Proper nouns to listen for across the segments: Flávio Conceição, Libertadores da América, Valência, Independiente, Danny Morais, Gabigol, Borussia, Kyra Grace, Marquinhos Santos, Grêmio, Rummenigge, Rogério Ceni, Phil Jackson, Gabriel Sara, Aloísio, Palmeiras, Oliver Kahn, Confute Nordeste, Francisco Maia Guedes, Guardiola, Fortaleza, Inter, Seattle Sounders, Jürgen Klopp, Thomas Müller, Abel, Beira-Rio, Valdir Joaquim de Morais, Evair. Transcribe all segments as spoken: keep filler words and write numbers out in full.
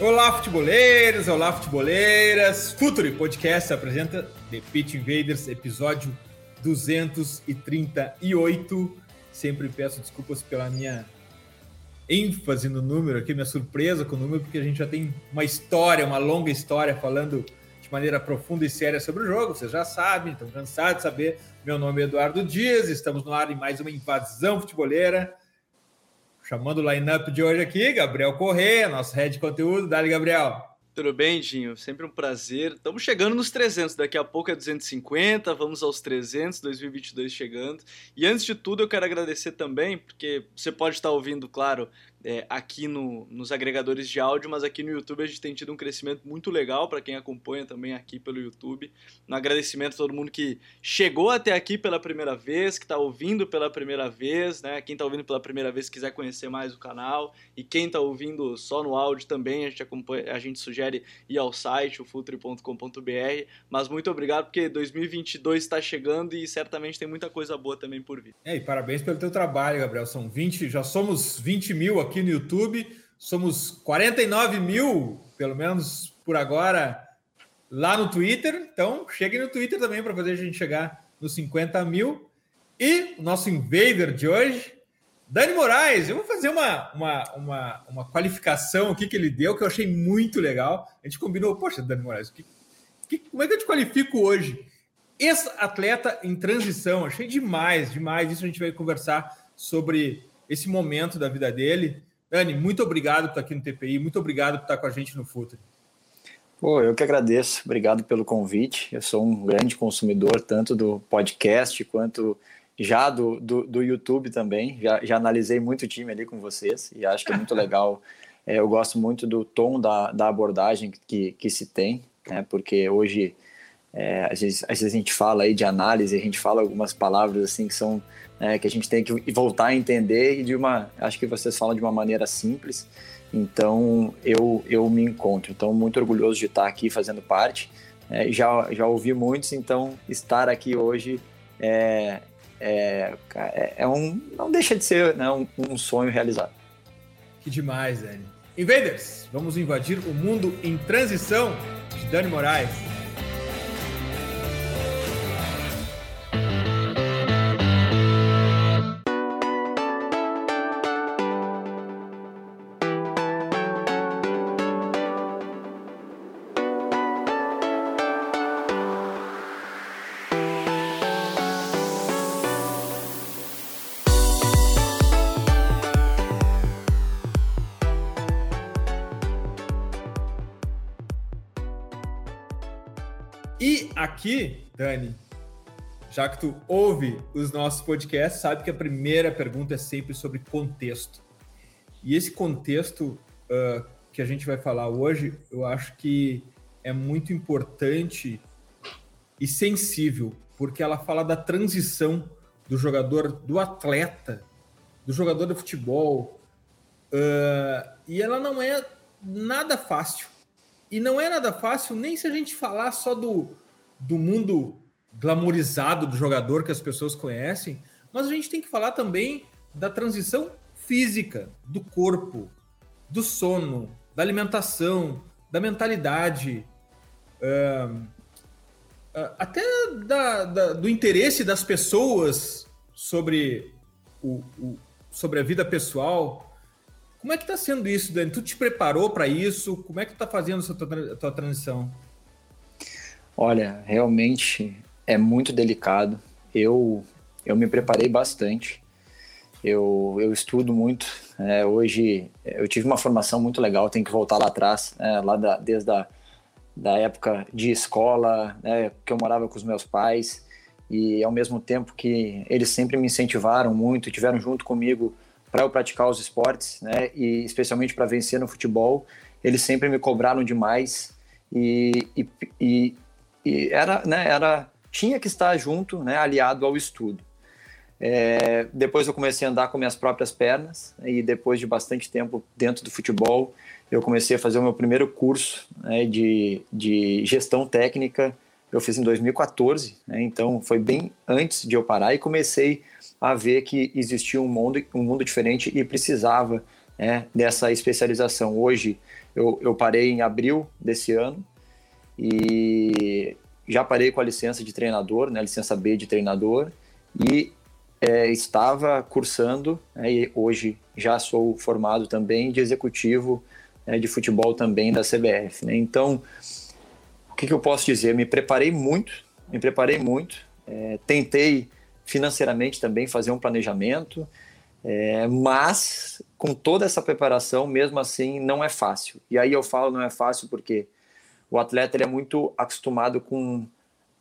Olá, futeboleiros! Olá, futeboleiras! Footure Podcast apresenta The Pitch Invaders, episódio duzentos e trinta e oito. Sempre peço desculpas pela minha ênfase no número aqui, minha surpresa com o número, porque a gente já tem uma história, uma longa história, falando de maneira profunda e séria sobre o jogo. Vocês já sabem, estão cansados de saber. Meu nome é Eduardo Dias, estamos no ar em mais uma invasão futeboleira. Chamando o line-up de hoje aqui, Gabriel Corrêa, nosso head de conteúdo. Dale, Gabriel. Tudo bem, Dinho? Sempre um prazer. Estamos chegando nos trezentos, daqui a pouco é duzentos e cinquenta, vamos aos trezentos, dois mil e vinte e dois chegando. E antes de tudo, eu quero agradecer também, porque você pode estar ouvindo, claro, é, aqui no, nos agregadores de áudio, mas aqui no YouTube a gente tem tido um crescimento muito legal para quem acompanha também aqui pelo YouTube. Um agradecimento a todo mundo que chegou até aqui pela primeira vez, que está ouvindo pela primeira vez, né? Quem está ouvindo pela primeira vez quiser conhecer mais o canal, e quem está ouvindo só no áudio também, a gente, acompanha, a gente sugere ir ao site, o footure ponto com ponto b r, mas muito obrigado porque dois mil e vinte e dois está chegando e certamente tem muita coisa boa também por vir. É, e parabéns pelo teu trabalho, Gabriel. São vinte, já somos vinte mil aqui. Aqui no YouTube, somos quarenta e nove mil, pelo menos por agora, lá no Twitter. Então, cheguem no Twitter também para fazer a gente chegar nos cinquenta mil. E o nosso invader de hoje, Danny Morais. Eu vou fazer uma, uma, uma, uma qualificação aqui que ele deu, que eu achei muito legal. A gente combinou, poxa, Danny Morais, que, que, como é que eu te qualifico hoje? Ex-atleta em transição. Achei demais, demais. Isso a gente vai conversar sobre esse momento da vida dele. Dani, muito obrigado por estar aqui no T P I, muito obrigado por estar com a gente no Footure. Pô, eu que agradeço, obrigado pelo convite. Eu sou um grande consumidor, tanto do podcast quanto já do, do, do YouTube também. Já, já analisei muito o time ali com vocês e acho que é muito legal. É, eu gosto muito do tom da, da abordagem que, que se tem, né? Porque hoje, é, às vezes, às vezes a gente fala aí de análise, a gente fala algumas palavras assim que são... É, que a gente tem que voltar a entender e de uma, acho que vocês falam de uma maneira simples, então eu, eu me encontro, então muito orgulhoso de estar aqui fazendo parte, é, já, já ouvi muitos, então estar aqui hoje é, é, é um, não deixa de ser, né, um, um sonho realizado. Que demais, Danny. Invaders, vamos invadir o mundo em transição de Danny Morais. E aqui, Dani, já que tu ouve os nossos podcasts, sabe que a primeira pergunta é sempre sobre contexto. E esse contexto uh, que a gente vai falar hoje, eu acho que é muito importante e sensível, porque ela fala da transição do jogador, do atleta, do jogador de futebol, uh, e ela não é nada fácil. E não é nada fácil nem se a gente falar só do, do mundo glamourizado do jogador que as pessoas conhecem, mas a gente tem que falar também da transição física, do corpo, do sono, da alimentação, da mentalidade, uh, uh, até da, da, do interesse das pessoas sobre, o, o, sobre a vida pessoal. Como é que está sendo isso, Danny? Tu te preparou para isso? Como é que tu está fazendo essa tua, tua transição? Olha, realmente é muito delicado. Eu, eu me preparei bastante. Eu, eu estudo muito. É, hoje eu tive uma formação muito legal, tenho que voltar lá atrás, é, lá da, desde a da época de escola, né, que eu morava com os meus pais. e ao mesmo tempo que eles sempre me incentivaram muito, tiveram junto comigo para eu praticar os esportes, né, e especialmente para vencer no futebol, eles sempre me cobraram demais e, e, e, e era, né, era, tinha que estar junto, né, aliado ao estudo. É, depois eu comecei a andar com minhas próprias pernas e depois de bastante tempo dentro do futebol, eu comecei a fazer o meu primeiro curso, né, de, de gestão técnica. Eu fiz em dois mil e quatorze, né, então foi bem antes de eu parar e comecei a ver que existia um mundo, um mundo diferente e precisava, né, dessa especialização. Hoje eu, eu parei em abril desse ano e já parei com a licença de treinador, né, licença B de treinador, e É, estava cursando, né, e hoje já sou formado também de executivo, né, de futebol também da C B F. Né? Então, o que, que eu posso dizer? Me preparei muito, me preparei muito, é, tentei financeiramente também fazer um planejamento, é, mas com toda essa preparação, mesmo assim, não é fácil. E aí eu falo não é fácil porque o atleta ele é muito acostumado com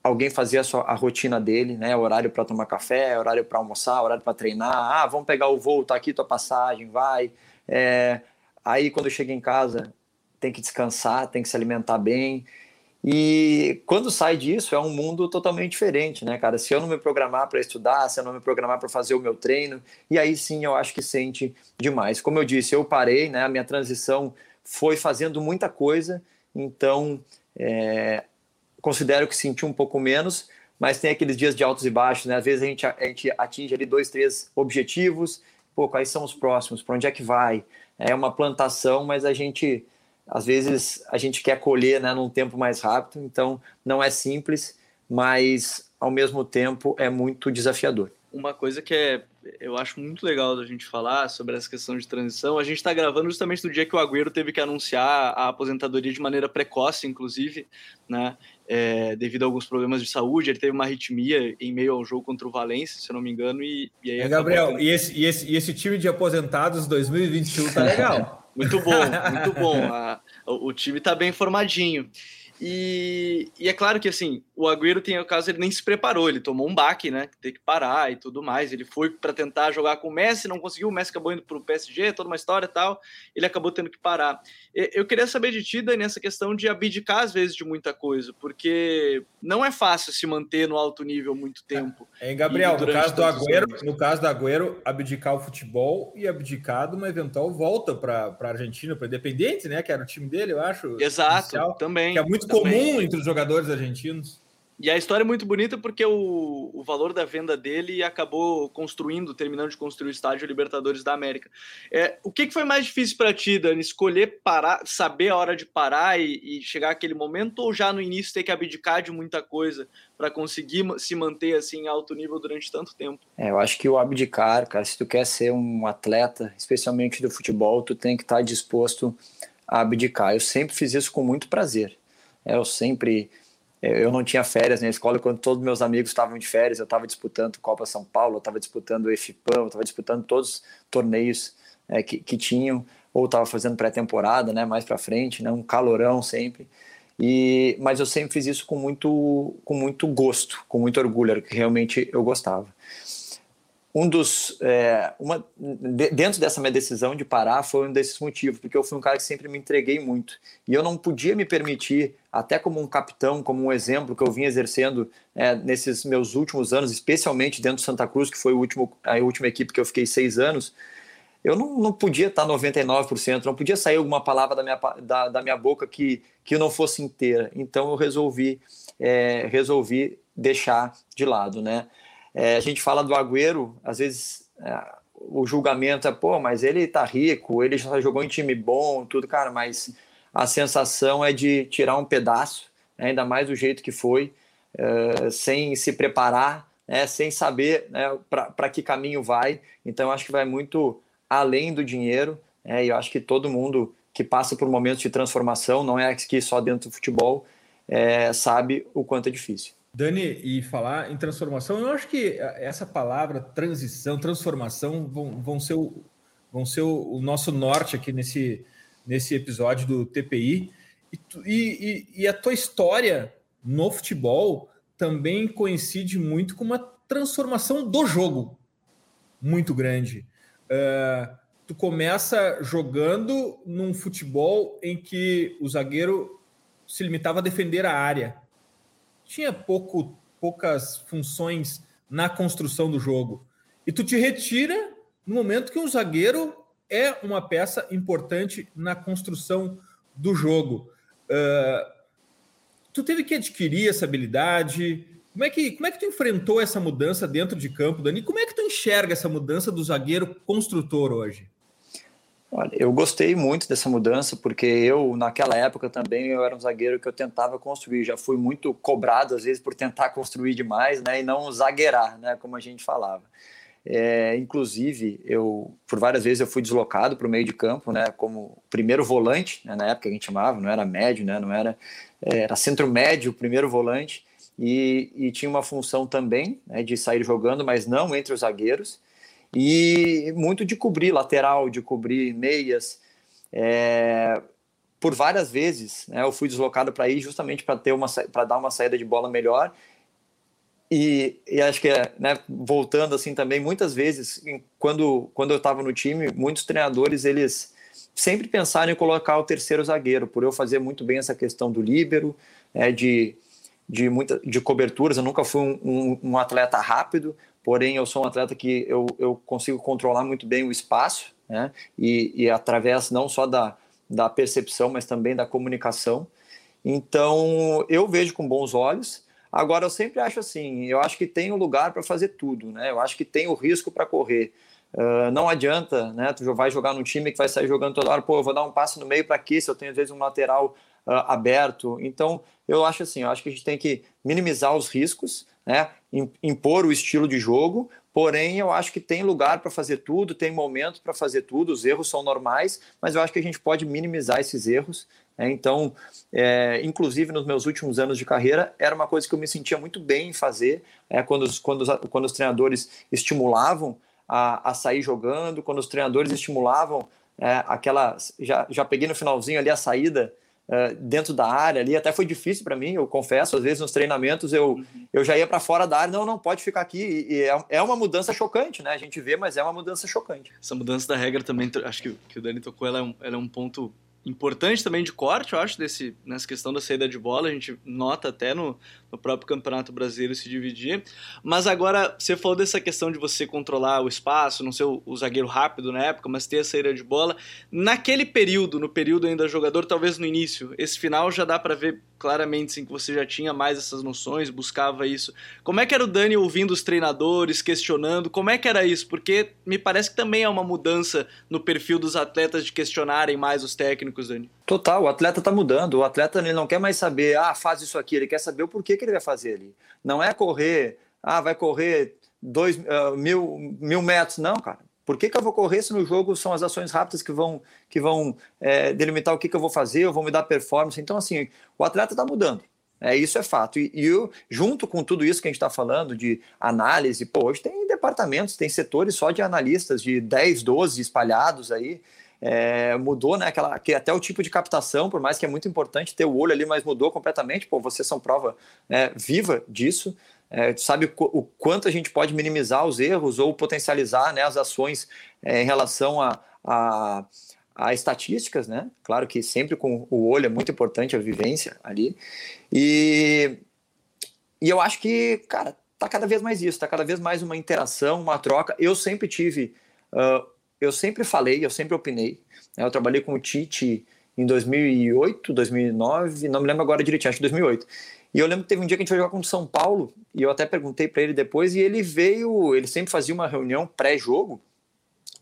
alguém fazia a, sua, a rotina dele, né? Horário para tomar café, horário para almoçar, horário para treinar. Ah, vamos pegar o voo, tá aqui tua passagem, vai. É, aí quando chega em casa tem que descansar, tem que se alimentar bem. E quando sai disso é um mundo totalmente diferente, né, cara? Se eu não me programar para estudar, se eu não me programar para fazer o meu treino, e aí sim eu acho que sente demais. Como eu disse, eu parei, né? A minha transição foi fazendo muita coisa, então é, considero que senti um pouco menos, mas tem aqueles dias de altos e baixos, né? Às vezes a gente, a gente atinge ali dois, três objetivos, pô, quais são os próximos, para onde é que vai? É uma plantação, mas a gente, às vezes, a gente quer colher, né, num tempo mais rápido, então não é simples, mas ao mesmo tempo é muito desafiador. Uma coisa que é, eu acho muito legal da gente falar sobre essa questão de transição, a gente está gravando justamente no dia que o Agüero teve que anunciar a aposentadoria de maneira precoce, inclusive, né? É, devido a alguns problemas de saúde, ele teve uma arritmia em meio ao jogo contra o Valência, se eu não me engano, e, e aí... É, Gabriel, tendo... e, esse, e, esse, e esse time de aposentados dois mil e vinte e um tá legal. Muito bom, muito bom. A, o, o time tá bem formadinho. E, e é claro que, assim, o Agüero, tem o caso, ele nem se preparou, ele tomou um baque, né, que tem que parar e tudo mais, ele foi para tentar jogar com o Messi, não conseguiu, o Messi acabou indo para o P S G, toda uma história e tal, ele acabou tendo que parar. Eu queria saber de ti, Danny, nessa questão de abdicar, às vezes, de muita coisa, porque não é fácil se manter no alto nível muito tempo. É, Gabriel, no caso, do Agüero, no caso do Agüero, abdicar o futebol e abdicar de uma eventual volta para a Argentina, para o Independiente, né, que era o time dele, eu acho. Exato, inicial, também. Que é muito também. Comum entre os jogadores argentinos. E a história é muito bonita porque o, o valor da venda dele acabou construindo, terminando de construir o estádio Libertadores da América. É, o que, que foi mais difícil para ti, Danny? Escolher parar, saber a hora de parar e, e chegar àquele momento, ou já no início ter que abdicar de muita coisa para conseguir se manter assim, em alto nível durante tanto tempo? É, eu acho que o abdicar, cara, se tu quer ser um atleta, especialmente do futebol, tu tem que estar disposto a abdicar. Eu sempre fiz isso com muito prazer. Eu sempre... Eu não tinha férias na escola, quando todos meus amigos estavam de férias, eu estava disputando Copa São Paulo, eu estava disputando o EFIPAM, eu estava disputando todos os torneios é, que, que tinham, ou estava fazendo pré-temporada, né, mais para frente, né, um calorão sempre. E, mas eu sempre fiz isso com muito, com muito gosto, com muito orgulho, era o que realmente eu gostava. Um dos, é, uma, de, dentro dessa minha decisão de parar foi um desses motivos, porque eu fui um cara que sempre me entreguei muito. E eu não podia me permitir, até como um capitão, como um exemplo que eu vim exercendo é, nesses meus últimos anos, especialmente dentro do Santa Cruz, que foi o último, a última equipe que eu fiquei seis anos, eu não, não podia estar noventa e nove por cento, não podia sair alguma palavra da minha, da, da minha boca que, que eu não fosse inteira. Então eu resolvi, é, resolvi deixar de lado, né? É, a gente fala do Agüero, às vezes é, o julgamento é, pô, mas ele tá rico, ele já jogou em time bom, tudo, cara, mas a sensação é de tirar um pedaço, né, ainda mais do jeito que foi, é, sem se preparar, né, sem saber, né, para que caminho vai. Então, eu acho que vai muito além do dinheiro, né, e eu acho que todo mundo que passa por momentos de transformação, não é que só dentro do futebol, é, sabe o quanto é difícil. Danny, e falar em transformação, eu acho que essa palavra transição, transformação, vão, vão ser, o, vão ser o, o nosso norte aqui nesse, nesse episódio do T P I. E, e, e a tua história no futebol também coincide muito com uma transformação do jogo muito grande. Uh, tu começa jogando num futebol em que o zagueiro se limitava a defender a área. Tinha pouco, poucas funções na construção do jogo. E tu te retira no momento que o zagueiro é uma peça importante na construção do jogo. Uh, tu teve que adquirir essa habilidade. Como é, que, como é que tu enfrentou essa mudança dentro de campo, Dani? Como é que tu enxerga essa mudança do zagueiro construtor hoje? Olha, eu gostei muito dessa mudança, porque eu, naquela época também, eu era um zagueiro que eu tentava construir. Já fui muito cobrado, às vezes, por tentar construir demais, né, e não zagueirar, né, como a gente falava. É, inclusive, eu, por várias vezes eu fui deslocado para o meio de campo, né, como primeiro volante, né, na época a gente chamava, não era médio, né, não era, era centro médio, primeiro volante, e, e tinha uma função também, né, de sair jogando, mas não entre os zagueiros, e muito de cobrir lateral, de cobrir meias. É, por várias vezes, né, eu fui deslocado para ir justamente para ter uma, para dar uma saída de bola melhor. E, e acho que, é, né, voltando assim também, muitas vezes, quando, quando eu estava no time, muitos treinadores, eles sempre pensaram em colocar o terceiro zagueiro, por eu fazer muito bem essa questão do líbero, é, de, de, muita, de coberturas. Eu nunca fui um, um, um atleta rápido, porém eu sou um atleta que eu, eu consigo controlar muito bem o espaço, né, e, e através não só da, da percepção, mas também da comunicação. Então, eu vejo com bons olhos. Agora, eu sempre acho assim, eu acho que tem um lugar para fazer tudo, né? Eu acho que tem o risco para correr. Uh, não adianta, né? Tu vai jogar num time que vai sair jogando toda hora, pô, eu vou dar um passo no meio para aqui, se eu tenho, às vezes, um lateral uh, aberto. Então, eu acho assim, eu acho que a gente tem que minimizar os riscos, né? Impor o estilo de jogo, porém, eu acho que tem lugar para fazer tudo, tem momento para fazer tudo, os erros são normais, mas eu acho que a gente pode minimizar esses erros. Então, é, inclusive nos meus últimos anos de carreira, era uma coisa que eu me sentia muito bem em fazer, é, quando, os, quando, os, quando os treinadores estimulavam a, a sair jogando, quando os treinadores estimulavam é, aquela... Já, já peguei no finalzinho ali a saída é, dentro da área, ali até foi difícil para mim, eu confesso, às vezes nos treinamentos eu, uhum. eu já ia para fora da área, não, não, pode ficar aqui, e, e é, é uma mudança chocante, né? A gente vê, mas é uma mudança chocante. Essa mudança da regra também, acho que, que o Dani tocou, ela é um, ela é um ponto... importante também de corte, eu acho, desse, nessa questão da saída de bola. A gente nota até no, no próprio Campeonato Brasileiro se dividir. Mas agora, você falou dessa questão de você controlar o espaço, não ser o, o zagueiro rápido na época, mas ter a saída de bola. Naquele período, no período ainda jogador, talvez no início, esse final já dá para ver claramente sim, que você já tinha mais essas noções, buscava isso. Como é que era o Dani ouvindo os treinadores, questionando? Como é que era isso? Porque me parece que também é uma mudança no perfil dos atletas de questionarem mais os técnicos. Total, o atleta está mudando, o atleta ele não quer mais saber, ah, faz isso aqui, ele quer saber o porquê que ele vai fazer ali. Não é correr, ah, vai correr dois, uh, mil, mil metros, não, cara. Por que que eu vou correr se no jogo são as ações rápidas que vão, que vão é, delimitar o que que eu vou fazer, eu vou me dar performance? Então, assim, o atleta está mudando. É, isso é fato, e, e eu, junto com tudo isso que a gente está falando de análise, pô, hoje tem departamentos, tem setores só de analistas, de dez, doze espalhados aí. É, mudou, né, aquela, que até o tipo de captação, por mais que é muito importante ter o olho ali, mas mudou completamente. Pô, vocês são prova é, viva disso, é, sabe o quanto a gente pode minimizar os erros ou potencializar, né, as ações é, em relação a, a, a estatísticas, né? Claro que sempre com o olho é muito importante a vivência ali, e, e eu acho que, cara, tá cada vez mais isso, tá cada vez mais uma interação, uma troca. Eu sempre tive... Uh, Eu sempre falei, eu sempre opinei. Eu trabalhei com o Tite em dois mil e oito, dois mil e nove, não me lembro agora direitinho, acho que dois mil e oito. E eu lembro que teve um dia que a gente foi jogar contra o São Paulo, e eu até perguntei para ele depois, e ele veio, ele sempre fazia uma reunião pré-jogo,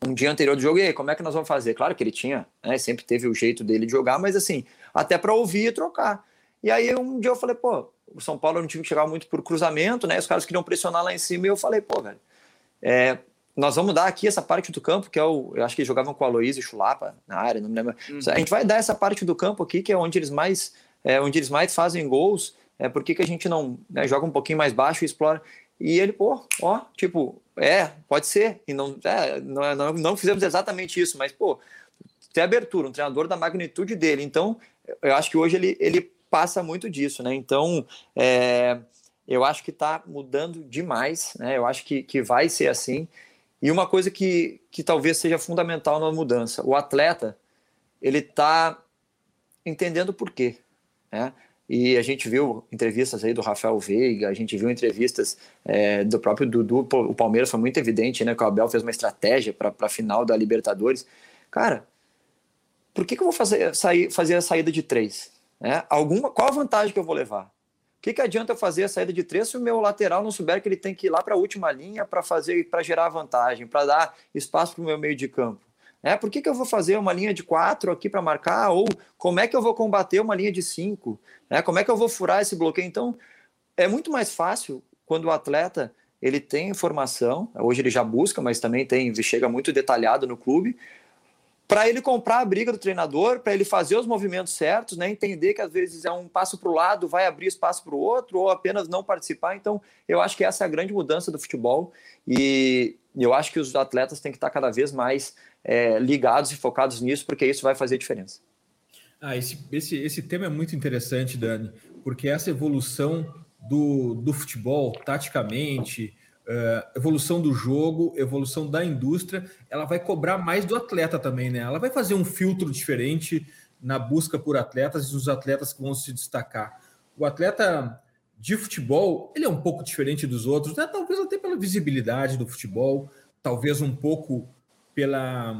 um dia anterior do jogo, e aí, como é que nós vamos fazer? Claro que ele tinha, né, sempre teve o jeito dele de jogar, mas assim, até para ouvir e trocar. E aí um dia eu falei, pô, o São Paulo era um time que chegava muito por cruzamento, né, os caras queriam pressionar lá em cima, e eu falei, pô, velho, é... nós vamos dar aqui essa parte do campo, que é o... Eu acho que eles jogavam com a Aloísio e Chulapa na área, não me lembro. Uhum. A gente vai dar essa parte do campo aqui, que é onde eles mais, é, onde eles mais fazem gols. É, por que que a gente não, né, joga um pouquinho mais baixo e explora? E ele, pô, ó, tipo, é, pode ser. E não, é, não, não, não fizemos exatamente isso, mas, pô, tem abertura, um treinador da magnitude dele. Então, eu acho que hoje ele, ele passa muito disso, né? Então, é... eu acho que está mudando demais, né? Eu acho que, que vai ser assim. E uma coisa que, que talvez seja fundamental na mudança, o atleta, ele está entendendo por quê, né? E a gente viu entrevistas aí do Rafael Veiga, a gente viu entrevistas é, do próprio Dudu. O Palmeiras foi muito evidente, né, que o Abel fez uma estratégia para a final da Libertadores. Cara, por que, que eu vou fazer, sair, fazer a saída de três? É, alguma, qual a vantagem que eu vou levar? O que, que adianta eu fazer a saída de três se o meu lateral não souber que ele tem que ir lá para a última linha para fazer, para gerar vantagem, para dar espaço para o meu meio de campo? É, por que, que eu vou fazer uma linha de quatro aqui para marcar? Ou como é que eu vou combater uma linha de cinco? É, como é que eu vou furar esse bloqueio? Então, é muito mais fácil quando o atleta ele tem informação, hoje ele já busca, mas também tem, chega muito detalhado no clube, para ele comprar a briga do treinador, para ele fazer os movimentos certos, né? Entender que às vezes é um passo para o lado, vai abrir espaço para o outro, ou apenas não participar. Então, eu acho que essa é a grande mudança do futebol, e eu acho que os atletas têm que estar cada vez mais é, ligados e focados nisso, porque isso vai fazer diferença. Ah, esse, esse, esse tema é muito interessante, Dani, porque essa evolução do, do futebol, taticamente, Uh, evolução do jogo, evolução da indústria, ela vai cobrar mais do atleta também, né? Ela vai fazer um filtro diferente na busca por atletas e os atletas que vão se destacar. O atleta de futebol, ele é um pouco diferente dos outros, né? Talvez até pela visibilidade do futebol, talvez um pouco pela,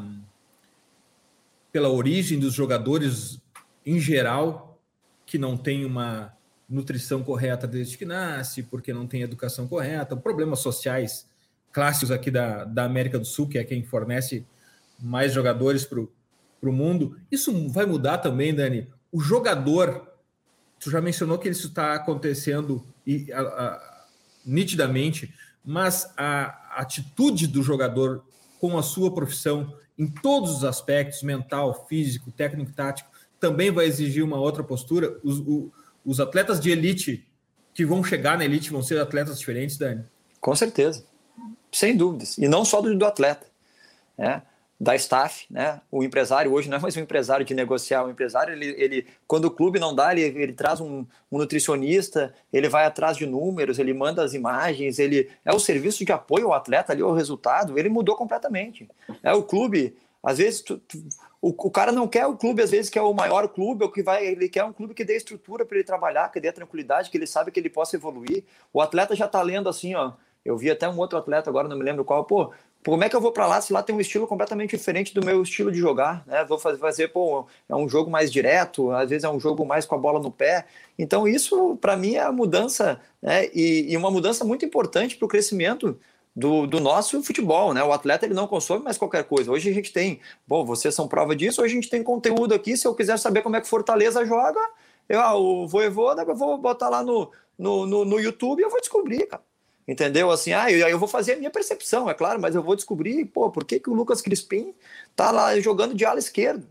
pela origem dos jogadores em geral, que não tem uma nutrição correta desde que nasce, porque não tem educação correta, problemas sociais clássicos aqui da, da América do Sul, que é quem fornece mais jogadores para o mundo. Isso vai mudar também, Dani. O jogador, tu já mencionou que isso está acontecendo e, a, a, nitidamente, mas a atitude do jogador com a sua profissão, em todos os aspectos, mental, físico, técnico, tático, também vai exigir uma outra postura. Os, o, Os atletas de elite que vão chegar na elite vão ser atletas diferentes, Dani? Com certeza, sem dúvidas. E não só do, do atleta, né? Da staff, né? O empresário hoje não é mais um empresário de negociar. O empresário, ele, ele, quando o clube não dá, ele, ele traz um, um nutricionista, ele vai atrás de números, ele manda as imagens, ele é o serviço de apoio ao atleta ali, ao resultado. Ele mudou completamente. É o clube... Às vezes, tu, tu, o, o cara não quer o clube, às vezes, que é o maior clube, ou que vai, ele quer um clube que dê estrutura para ele trabalhar, que dê tranquilidade, que ele sabe que ele possa evoluir. O atleta já está lendo assim, ó. Eu vi até um outro atleta, agora não me lembro qual, pô, como é que eu vou para lá se lá tem um estilo completamente diferente do meu estilo de jogar, né? Vou fazer, fazer pô, é um jogo mais direto, às vezes é um jogo mais com a bola no pé. Então, isso, para mim, é a mudança, né? E, e uma mudança muito importante para o crescimento Do, do nosso futebol, né? O atleta ele não consome mais qualquer coisa. Hoje a gente tem, bom, vocês são prova disso, hoje a gente tem conteúdo aqui. Se eu quiser saber como é que Fortaleza joga, eu, ah, o Vojvoda, eu vou botar lá no, no, no, no YouTube e eu vou descobrir, cara. Entendeu? Assim, ah, eu, eu vou fazer a minha percepção, é claro, mas eu vou descobrir, pô, por que, que o Lucas Crispim tá lá jogando de ala esquerda?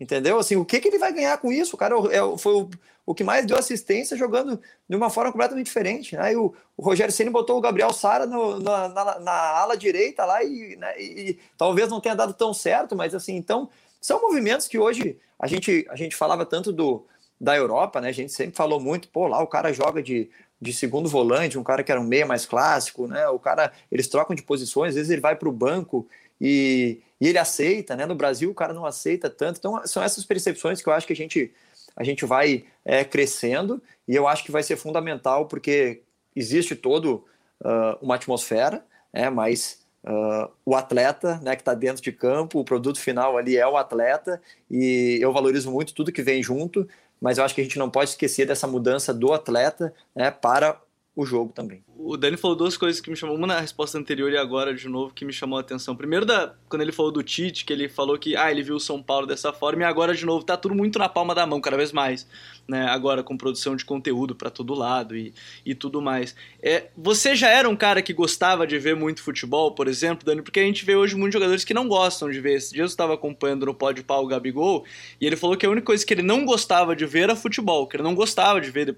Entendeu? Assim, o que, que ele vai ganhar com isso? O cara é, foi o, o que mais deu assistência jogando de uma forma completamente diferente. Aí, né? o, o Rogério Ceni botou o Gabriel Sara no, na, na, na ala direita lá e, né? e, e talvez não tenha dado tão certo, mas assim, então, são movimentos que hoje a gente, a gente falava tanto do, da Europa, né? A gente sempre falou muito, pô, lá o cara joga de, de segundo volante, um cara que era um meia mais clássico, né? O cara, eles trocam de posições, às vezes ele vai para o banco e... E ele aceita, né? No Brasil o cara não aceita tanto. Então são essas percepções que eu acho que a gente, a gente vai é, crescendo, e eu acho que vai ser fundamental, porque existe todo uh, uma atmosfera, é, mas uh, o atleta, né, que está dentro de campo, o produto final ali é o atleta, e eu valorizo muito tudo que vem junto, mas eu acho que a gente não pode esquecer dessa mudança do atleta, né, para o jogo também. O Dani falou duas coisas que me chamou, uma na resposta anterior e agora de novo, que me chamou a atenção. Primeiro, da, quando ele falou do Tite, que ele falou que ah, ele viu o São Paulo dessa forma, e agora de novo tá tudo muito na palma da mão, cada vez mais, né? Agora com produção de conteúdo para todo lado e, e tudo mais. É, você já era um cara que gostava de ver muito futebol, por exemplo, Dani? Porque a gente vê hoje muitos jogadores que não gostam de ver. Esse dia eu estava acompanhando no Pode Pau o Gabigol, e ele falou que a única coisa que ele não gostava de ver era futebol, que ele não gostava de ver...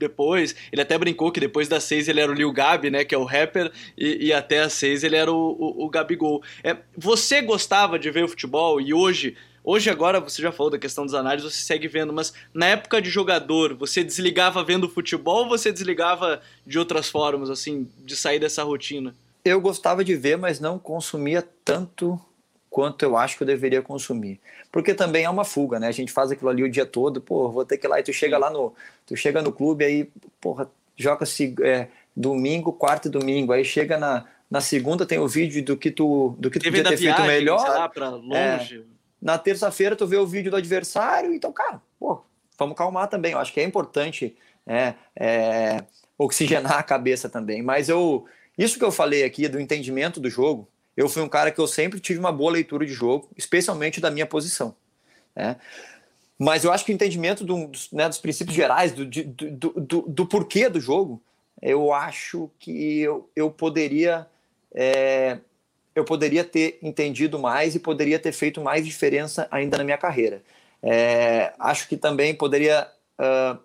Depois, ele até brincou que depois das seis ele era o Lil Gabi, né, que é o rapper, e, e até às seis ele era o, o, o Gabigol. É, você gostava de ver o futebol e hoje, Hoje agora, você já falou da questão dos análises, você segue vendo, mas na época de jogador, você desligava vendo futebol ou você desligava de outras formas, assim, de sair dessa rotina? Eu gostava de ver, mas não consumia tanto quanto eu acho que eu deveria consumir. Porque também é uma fuga, né? A gente faz aquilo ali o dia todo, pô, vou ter que ir lá, e tu chega lá no, tu chega no clube, aí, porra, joga-se é, domingo, quarto e domingo, aí chega na, na segunda, tem o vídeo do que tu, do que tu podia ter viagem, feito melhor. Sei lá, pra longe. É, na terça-feira tu vê o vídeo do adversário, então, cara, pô, vamos calmar também. Eu acho que é importante é, é, oxigenar a cabeça também. Mas eu, isso que eu falei aqui do entendimento do jogo, eu fui um cara que eu sempre tive uma boa leitura de jogo, especialmente da minha posição. Né? Mas eu acho que o entendimento do, né, dos princípios gerais, do, do, do, do porquê do jogo, eu acho que eu, eu, poderia, é, eu poderia ter entendido mais e poderia ter feito mais diferença ainda na minha carreira. É, acho que também poderia, uh,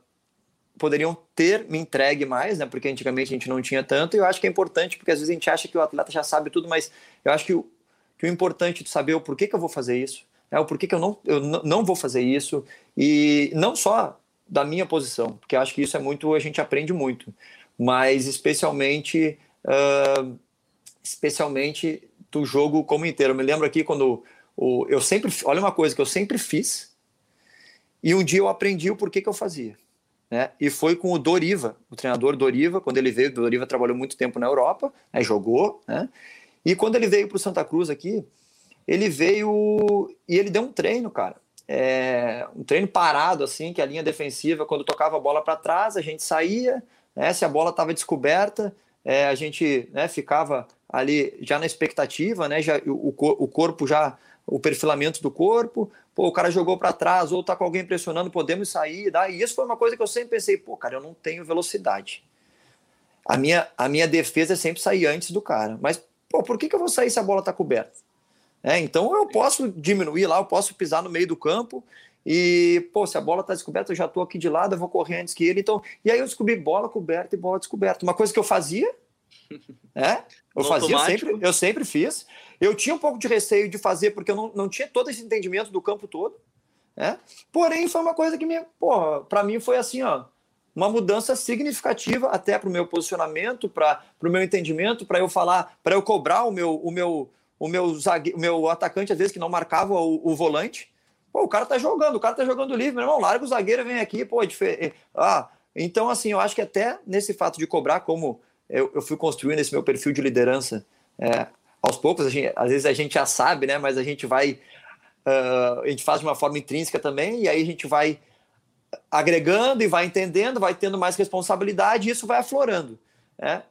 poderiam ter me entregue mais, né? Porque antigamente a gente não tinha tanto, e eu acho que é importante, porque às vezes a gente acha que o atleta já sabe tudo, mas eu acho que o, que o importante é saber o porquê que eu vou fazer isso, né? O porquê que eu não, eu não vou fazer isso, e não só da minha posição, porque eu acho que isso é muito, a gente aprende muito, mas especialmente, uh, especialmente do jogo como inteiro. Eu me lembro aqui quando o, eu sempre, olha uma coisa que eu sempre fiz, e um dia eu aprendi o porquê que eu fazia. Né? E foi com o Doriva, o treinador Doriva, quando ele veio, o Doriva trabalhou muito tempo na Europa, né? Jogou, né? E quando ele veio para o Santa Cruz aqui, ele veio e ele deu um treino, cara, é, um treino parado, assim, que a linha defensiva, quando tocava a bola para trás, a gente saía, né? Se a bola estava descoberta, é, a gente, né, ficava ali já na expectativa, né? Já, o, o corpo já, o perfilamento do corpo, pô, o cara jogou para trás, ou tá com alguém pressionando, podemos sair, dá. E isso foi uma coisa que eu sempre pensei, pô, cara, eu não tenho velocidade. A minha, a minha defesa é sempre sair antes do cara. Mas, pô, por que que eu vou sair se a bola tá coberta? É, então eu posso diminuir lá, eu posso pisar no meio do campo e, pô, se a bola tá descoberta, eu já tô aqui de lado, eu vou correr antes que ele. Então, e aí eu descobri bola coberta e bola descoberta. Uma coisa que eu fazia, né? Eu fazia sempre, eu sempre fiz. Eu tinha um pouco de receio de fazer, porque eu não, não tinha todo esse entendimento do campo todo, né? Porém, foi uma coisa que me, porra, pra mim foi assim, ó, uma mudança significativa até pro meu posicionamento, para pro meu entendimento, para eu falar, para eu cobrar o meu, o meu, o meu, zague, o meu atacante, às vezes, que não marcava o, o volante. Pô, o cara tá jogando, o cara tá jogando livre, meu irmão, larga o zagueiro, vem aqui, pô, é diferente. Ah, então, assim, eu acho que até nesse fato de cobrar, como eu, eu fui construindo esse meu perfil de liderança, é, aos poucos, a gente, às vezes a gente já sabe, né? Mas a gente vai, uh, a gente faz de uma forma intrínseca também, e aí a gente vai agregando e vai entendendo, vai tendo mais responsabilidade, e isso vai aflorando, né?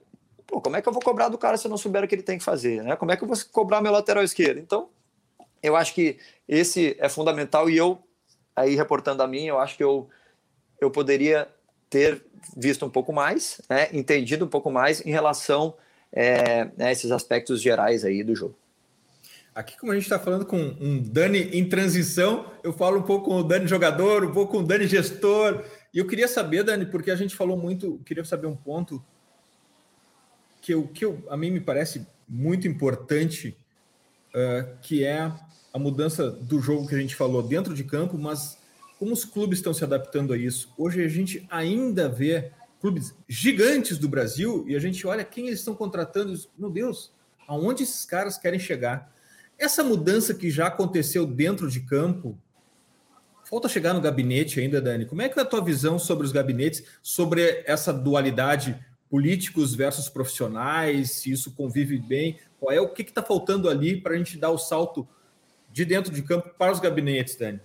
Pô, como é que eu vou cobrar do cara se eu não souber o que ele tem que fazer, né? Como é que eu vou cobrar meu lateral esquerdo? Então, eu acho que esse é fundamental, e eu, aí reportando a mim, eu acho que eu, eu poderia ter visto um pouco mais, né, entendido um pouco mais em relação é, a esses aspectos gerais aí do jogo. Aqui, como a gente está falando com um Danny em transição, eu falo um pouco com o Danny jogador, um pouco com o Danny gestor, e eu queria saber, Danny, porque a gente falou muito, queria saber um ponto que, eu, que eu, a mim me parece muito importante, uh, que é a mudança do jogo que a gente falou dentro de campo, mas como os clubes estão se adaptando a isso? Hoje a gente ainda vê clubes gigantes do Brasil e a gente olha quem eles estão contratando. Meu Deus, aonde esses caras querem chegar? Essa mudança que já aconteceu dentro de campo, falta chegar no gabinete ainda, Danny. Como é que é a tua visão sobre os gabinetes, sobre essa dualidade políticos versus profissionais, se isso convive bem? Qual é o que está faltando ali para a gente dar o salto de dentro de campo para os gabinetes, Danny?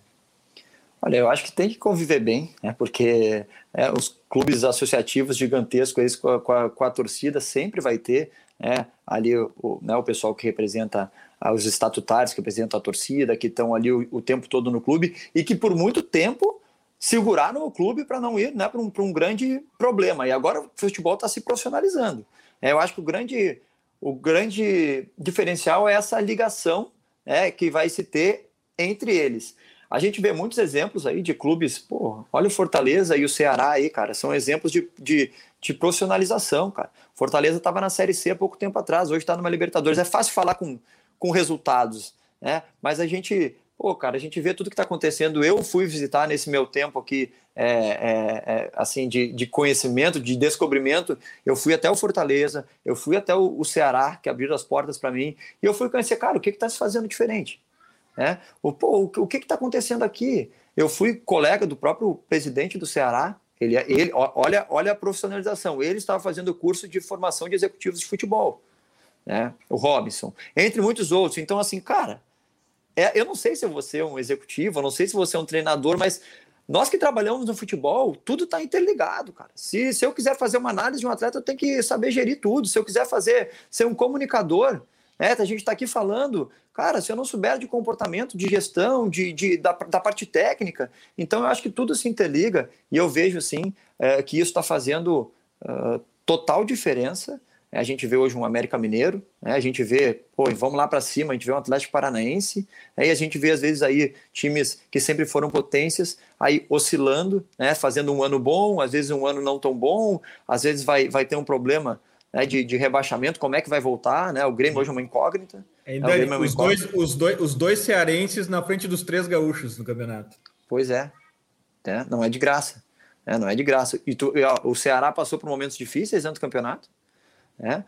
Olha, eu acho que tem que conviver bem, né? Porque é, os clubes associativos gigantescos eles, com, a, com, a, com a torcida sempre vai ter, né, ali o, o, né, o pessoal que representa os estatutários, que representam a torcida, que estão ali o, o tempo todo no clube e que por muito tempo seguraram o clube para não ir, né, para um, um grande problema. E agora o futebol está se profissionalizando. É, eu acho que o grande, o grande diferencial é essa ligação, né, que vai se ter entre eles. A gente vê muitos exemplos aí de clubes, pô, olha o Fortaleza e o Ceará aí, cara, são exemplos de, de, de profissionalização, cara. Fortaleza estava na Série C há pouco tempo atrás, hoje está numa Libertadores. É fácil falar com, com resultados, né? Mas a gente Pô, cara, a gente vê tudo que está acontecendo. Eu fui visitar nesse meu tempo aqui, é, é, é, assim, de, de conhecimento, de descobrimento. Eu fui até o Fortaleza, eu fui até o, o Ceará, que abriram as portas para mim, e eu fui conhecer, cara, o que está se fazendo diferente? Né? O, pô, o, o que está acontecendo aqui? Eu fui colega do próprio presidente do Ceará, ele, ele, olha, olha a profissionalização, ele estava fazendo o curso de formação de executivos de futebol, né? O Robinson, entre muitos outros. Então, assim, cara, eu não sei se você é um executivo, eu não sei se você é um treinador, mas nós que trabalhamos no futebol, tudo está interligado, cara. Se, se eu quiser fazer uma análise de um atleta, eu tenho que saber gerir tudo. Se eu quiser fazer, ser um comunicador, né? A gente está aqui falando, cara, se eu não souber de comportamento, de gestão, de, de, da, da parte técnica, então eu acho que tudo se interliga, e eu vejo, sim, é, que isso está fazendo uh, total diferença. A gente vê hoje um América Mineiro, né? A gente vê, pô, vamos lá para cima, a gente vê um Atlético Paranaense, né? E a gente vê, às vezes, aí times que sempre foram potências, aí oscilando, né? Fazendo um ano bom, às vezes um ano não tão bom, às vezes vai, vai ter um problema, né? de, de rebaixamento, como é que vai voltar, né? O Grêmio hoje é uma incógnita. Ainda é, os, é dois, os, dois, os dois cearenses na frente dos três gaúchos no campeonato. Pois é, é não é de graça, é, não é de graça. E tu, ó, o Ceará passou por momentos difíceis antes do campeonato, é.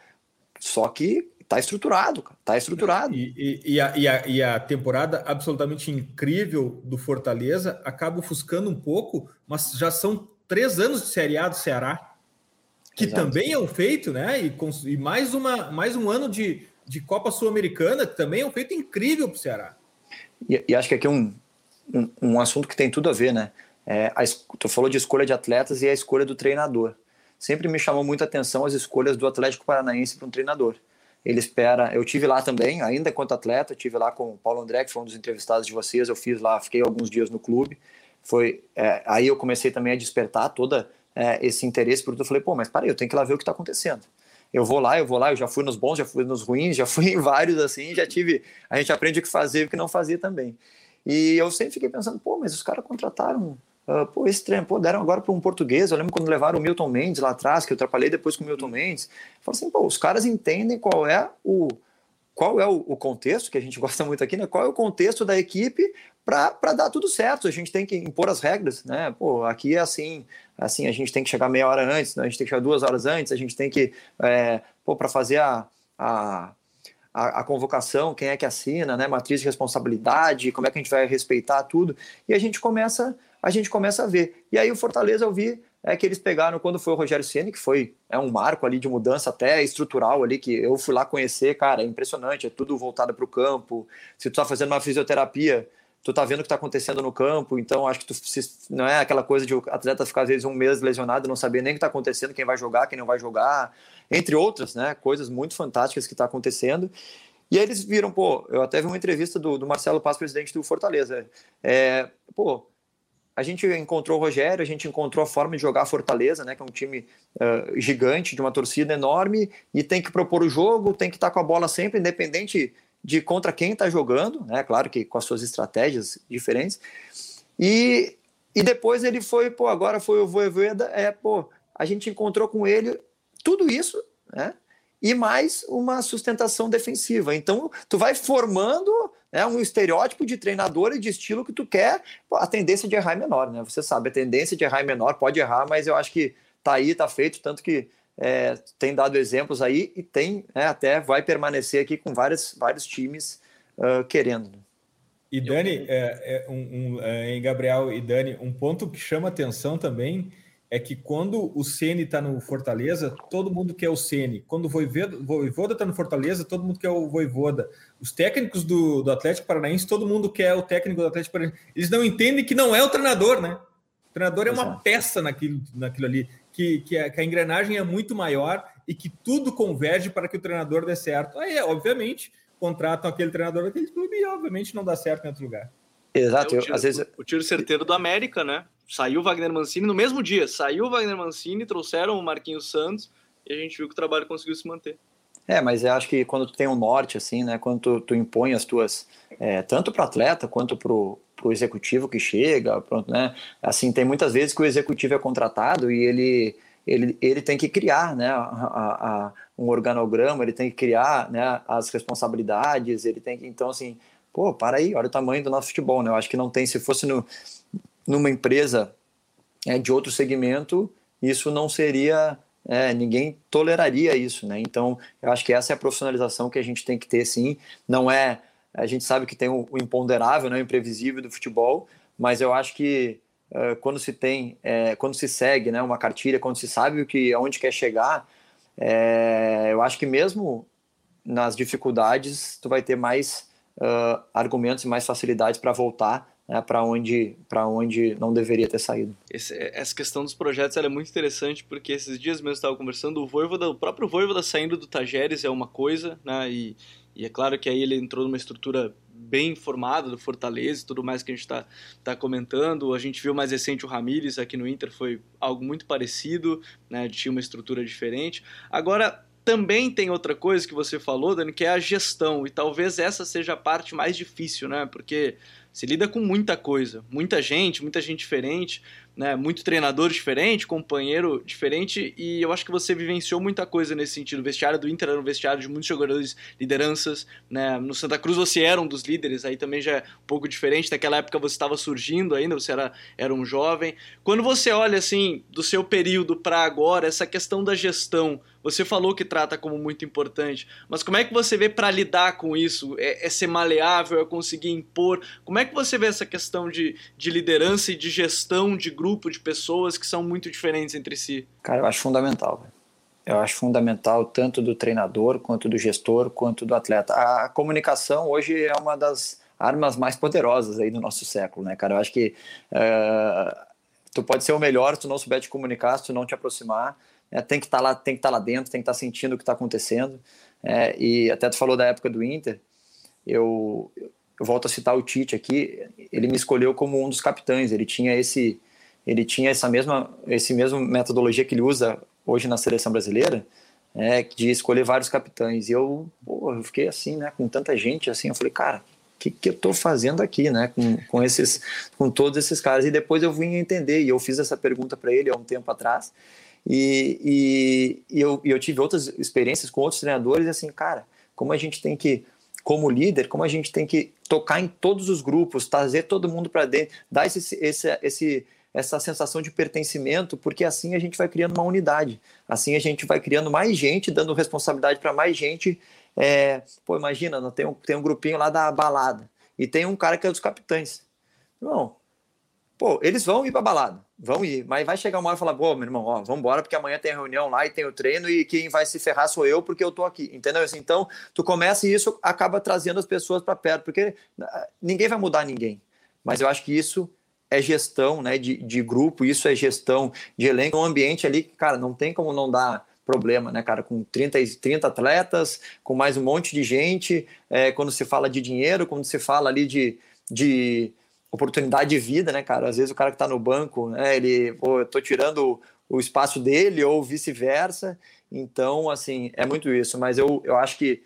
Só que tá estruturado, cara. Tá estruturado. E, e, e, a, e, a, e a temporada absolutamente incrível do Fortaleza acaba ofuscando um pouco, mas já são três anos de Série A do Ceará, que Exato. Também é um feito, né? E, e mais, uma, mais um ano de, de Copa Sul-Americana, que também é um feito incrível pro Ceará. E, e acho que aqui é um, um, um assunto que tem tudo a ver, né? É, a, tu falou de escolha de atletas e a escolha do treinador. Sempre me chamou muita atenção as escolhas do Atlético Paranaense para um treinador. Ele espera... Eu tive lá também, ainda enquanto atleta, eu tive lá com o Paulo André, que foi um dos entrevistados de vocês, eu fiz lá, fiquei alguns dias no clube. Foi, é, aí eu comecei também a despertar todo é, esse interesse, porque eu falei, pô, mas para aí, eu tenho que ir lá ver o que está acontecendo. Eu vou lá, eu vou lá, eu já fui nos bons, já fui nos ruins, já fui em vários, assim, já tive... A gente aprende o que fazer e o que não fazer também. E eu sempre fiquei pensando, pô, mas os caras contrataram... Uh, pô, esse trem, pô, deram agora para um português. Eu lembro quando levaram o Milton Mendes lá atrás, que eu atrapalhei depois com o Milton Mendes. Eu falo assim, pô, os caras entendem qual é o, qual é o, o contexto, que a gente gosta muito aqui, né? Qual é o contexto da equipe para dar tudo certo. A gente tem que impor as regras, né? Pô, aqui é assim, assim, a gente tem que chegar meia hora antes, né? A gente tem que chegar duas horas antes, a gente tem que, é, pô, para fazer a... a A, a convocação, quem é que assina, né? Matriz de responsabilidade, como é que a gente vai respeitar tudo, e a gente começa a gente começa a ver. E aí o Fortaleza, eu vi é que eles pegaram, quando foi o Rogério Ceni, que foi é um marco ali de mudança até estrutural ali, que eu fui lá conhecer, cara, é impressionante, é tudo voltado para o campo. Se tu tá fazendo uma fisioterapia, tu tá vendo o que tá acontecendo no campo, então acho que tu não é aquela coisa de o atleta ficar às vezes um mês lesionado, não saber nem o que tá acontecendo, quem vai jogar, quem não vai jogar, entre outras, né, coisas muito fantásticas que tá acontecendo. E aí eles viram, pô, eu até vi uma entrevista do, do Marcelo Paz, presidente do Fortaleza, é, pô, a gente encontrou o Rogério, a gente encontrou a forma de jogar a Fortaleza, né, que é um time uh, gigante, de uma torcida enorme, e tem que propor o jogo, tem que estar com a bola sempre, independente de contra quem está jogando, né? Claro que com as suas estratégias diferentes. E, e depois ele foi, pô, agora foi o Vojvoda, é, pô, a gente encontrou com ele tudo isso, né? E mais uma sustentação defensiva. Então, tu vai formando, né, um estereótipo de treinador e de estilo que tu quer. A tendência de errar é menor, né? Você sabe, a tendência de errar é menor, pode errar, mas eu acho que tá aí, tá feito, tanto que É, tem dado exemplos aí e tem, né, até vai permanecer aqui com vários, vários times uh, querendo. E Dani, é, é um, um, é, Gabriel e Dani, um ponto que chama atenção também é que quando o Ceni está no Fortaleza, todo mundo quer o Ceni. Quando o Vojvoda está no Fortaleza, todo mundo quer o Vojvoda. Os técnicos do, do Atlético Paranaense, todo mundo quer o técnico do Atlético Paranaense. Eles não entendem que não é o treinador, né? O treinador é uma peça naquilo, naquilo ali. Que, que, a, que a engrenagem é muito maior e que tudo converge para que o treinador dê certo. Aí, obviamente, contratam aquele treinador daquele clube e, obviamente, não dá certo em outro lugar. Exato. É o, tiro, às vezes... o, o tiro certeiro do América, né? Saiu o Wagner Mancini no mesmo dia. Saiu o Wagner Mancini, trouxeram o Marquinhos Santos e a gente viu que o trabalho conseguiu se manter. É, mas eu acho que quando tu tem um norte, assim, né? Quando tu, tu impõe as tuas... É, tanto para o atleta quanto para o... para o executivo que chega, pronto, né? Assim, tem muitas vezes que o executivo é contratado e ele, ele, ele tem que criar, né, a, a, a, um organograma, ele tem que criar, né, as responsabilidades, ele tem que, então, assim, Pô, para aí, olha o tamanho do nosso futebol, né? Eu acho que não tem, se fosse no, numa empresa é, de outro segmento, isso não seria, é, ninguém toleraria isso, né? Então, eu acho que essa é a profissionalização que a gente tem que ter, sim. Não é, a gente sabe que tem o, o imponderável, né, o imprevisível do futebol, mas eu acho que uh, quando se tem, é, quando se segue, né, uma cartilha, quando se sabe o que, aonde quer chegar, é, eu acho que mesmo nas dificuldades, tu vai ter mais Uh, argumentos e mais facilidades para voltar, né, para onde, para onde não deveria ter saído. Esse, essa questão dos projetos ela é muito interessante, porque esses dias mesmo eu estava conversando, o Vojvoda, o próprio Vojvoda saindo do Tajeres é uma coisa, né, e, e é claro que aí ele entrou numa estrutura bem formada do Fortaleza e tudo mais que a gente está tá comentando. A gente viu mais recente o Ramires aqui no Inter, foi algo muito parecido, né, tinha uma estrutura diferente. Agora, também tem outra coisa que você falou, Danny, que é a gestão, e talvez essa seja a parte mais difícil, né? Porque se lida com muita coisa, muita gente, muita gente diferente, né? Muito treinador diferente, companheiro diferente, e eu acho que você vivenciou muita coisa nesse sentido. O vestiário do Inter era um vestiário de muitos jogadores, lideranças, né? No Santa Cruz você era um dos líderes, aí também já é um pouco diferente, naquela época você estava surgindo ainda, você era, era um jovem. Quando você olha assim, do seu período para agora, essa questão da gestão, você falou que trata como muito importante, mas como é que você vê para lidar com isso? É, é ser maleável, é conseguir impor? Como é que você vê essa questão de, de liderança e de gestão de grupo de pessoas que são muito diferentes entre si? Cara, eu acho fundamental. Eu acho fundamental tanto do treinador, quanto do gestor, quanto do atleta. A comunicação hoje é uma das armas mais poderosas aí do nosso século, né, cara? Eu acho que uh, tu pode ser o melhor se tu não souber te comunicar, se tu não te aproximar. É, tem que estar tá lá, tem que estar tá lá dentro, tem que estar tá sentindo o que está acontecendo. É, e até tu falou da época do Inter, eu, eu volto a citar o Tite aqui, ele me escolheu como um dos capitães, ele tinha, esse, ele tinha essa mesma esse mesmo metodologia que ele usa hoje na seleção brasileira, é, de escolher vários capitães. E eu, pô, eu fiquei assim, né, com tanta gente, assim, eu falei, cara, o que, que eu estou fazendo aqui, né, com, com, esses, com todos esses caras? E depois eu vim entender, e eu fiz essa pergunta para ele há um tempo atrás, E, e, e, eu, e eu tive outras experiências com outros treinadores, e assim, cara, como a gente tem que, como líder, como a gente tem que tocar em todos os grupos, trazer todo mundo para dentro, dar esse, esse, esse, essa sensação de pertencimento, porque assim a gente vai criando uma unidade, assim a gente vai criando mais gente, dando responsabilidade para mais gente. É, pô, imagina, tem um, tem um grupinho lá da balada, e tem um cara que é dos capitães. Não, pô, eles vão ir para balada. Vão ir, mas vai chegar uma hora e falar, pô, meu irmão, ó, vamos embora, porque amanhã tem reunião lá e tem o treino e quem vai se ferrar sou eu porque eu tô aqui, entendeu? Assim, então, tu começa e isso acaba trazendo as pessoas para perto, porque ninguém vai mudar ninguém, mas eu acho que isso é gestão, né, de, de grupo, isso é gestão de elenco, um ambiente ali que, cara, não tem como não dar problema, né, cara, com trinta atletas, com mais um monte de gente, é, quando se fala de dinheiro, quando se fala ali de... de oportunidade de vida, né, cara? Às vezes o cara que tá no banco, né, ele, pô, eu tô tirando o espaço dele ou vice-versa. Então, assim, é muito isso. Mas eu, eu acho que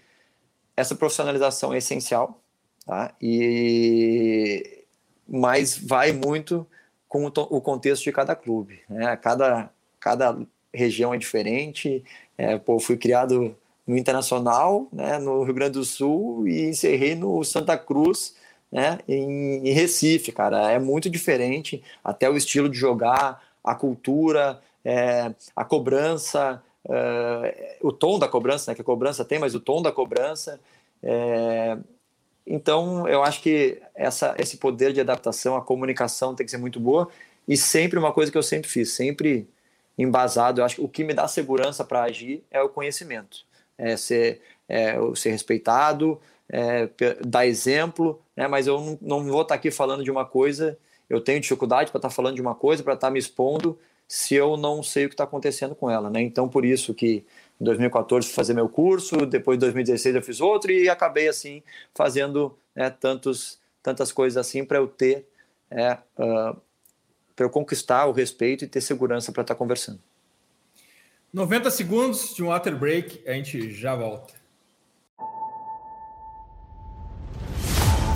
essa profissionalização é essencial, tá? E... Mas vai muito com o, o contexto de cada clube, né? Cada, cada região é diferente. É, pô, fui criado no Internacional, né, no Rio Grande do Sul e encerrei no Santa Cruz, né, em, em Recife, cara, é muito diferente, até o estilo de jogar, a cultura, é, a cobrança, é, o tom da cobrança, né, que a cobrança tem, mas o tom da cobrança, é, então eu acho que essa, esse poder de adaptação, a comunicação tem que ser muito boa, e sempre uma coisa que eu sempre fiz, sempre embasado, eu acho que o que me dá segurança para agir é o conhecimento, é ser, é, ser respeitado, é, dar exemplo, né? Mas eu não, não vou estar aqui falando de uma coisa, eu tenho dificuldade para estar falando de uma coisa, para estar me expondo, se eu não sei o que está acontecendo com ela, né? Então, por isso que em dois mil e quatorze fui fazer meu curso, depois em dois mil e dezesseis eu fiz outro e acabei assim, fazendo, né, tantos, tantas coisas assim para eu ter, é, uh, para eu conquistar o respeito e ter segurança para estar conversando. noventa segundos de um water break, a gente já volta.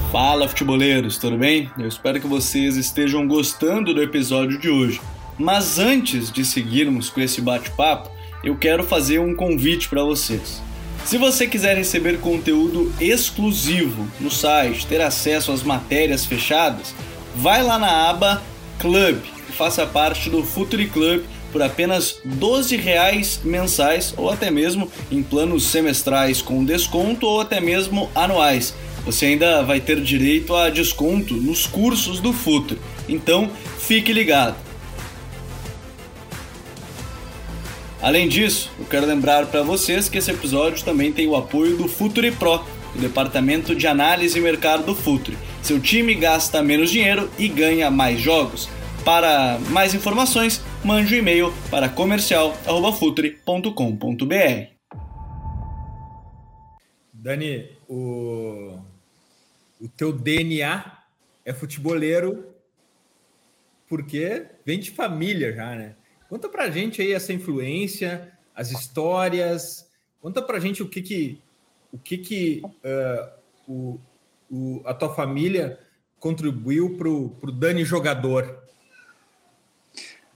Fala, futeboleiros, tudo bem? Eu espero que vocês estejam gostando do episódio de hoje. Mas antes de seguirmos com esse bate-papo, eu quero fazer um convite para vocês. Se você quiser receber conteúdo exclusivo no site, ter acesso às matérias fechadas, vai lá na aba Club e faça parte do Footure Club por apenas doze reais mensais ou até mesmo em planos semestrais com desconto ou até mesmo anuais. Você ainda vai ter direito a desconto nos cursos do Footure, então fique ligado. Além disso, eu quero lembrar para vocês que esse episódio também tem o apoio do Footure Pro, o departamento de análise e mercado do Footure. Seu time gasta menos dinheiro e ganha mais jogos. Para mais informações, mande um e-mail para comercial arroba footure ponto com ponto b r. Dani, o... o teu D N A é futeboleiro porque vem de família já, né? Conta pra gente aí essa influência, as histórias, conta pra gente o que que, o que que uh, o, o, a tua família contribuiu pro, pro Dani jogador.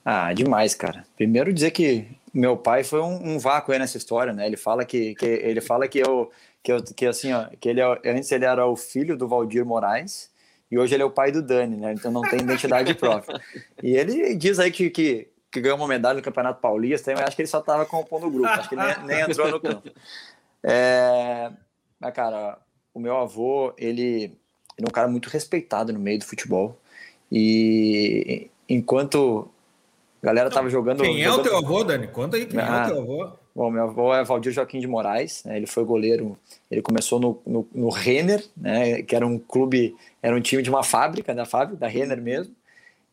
Ah, demais, cara. Primeiro dizer que meu pai foi um, um vácuo aí nessa história, né? Ele fala que, que, ele fala que, eu, que, eu, que, assim, ó, que ele, antes ele era o filho do Valdir Morais, e hoje ele é o pai do Dani, né? Então não tem identidade própria. E ele diz aí que... que que ganhou uma medalha no Campeonato Paulista, eu acho que ele só estava compondo o grupo, acho que ele nem, nem entrou no campo. É, mas, cara, o meu avô, ele, ele é um cara muito respeitado no meio do futebol, e enquanto a galera estava jogando... Quem jogando... é o teu avô, Dani? Conta aí quem ah, é o teu avô. Bom, meu avô é Valdir Joaquim de Morais, né? Ele foi goleiro, ele começou no, no, no Renner, né? Que era um clube, era um time de uma fábrica, da fábrica, da Renner mesmo,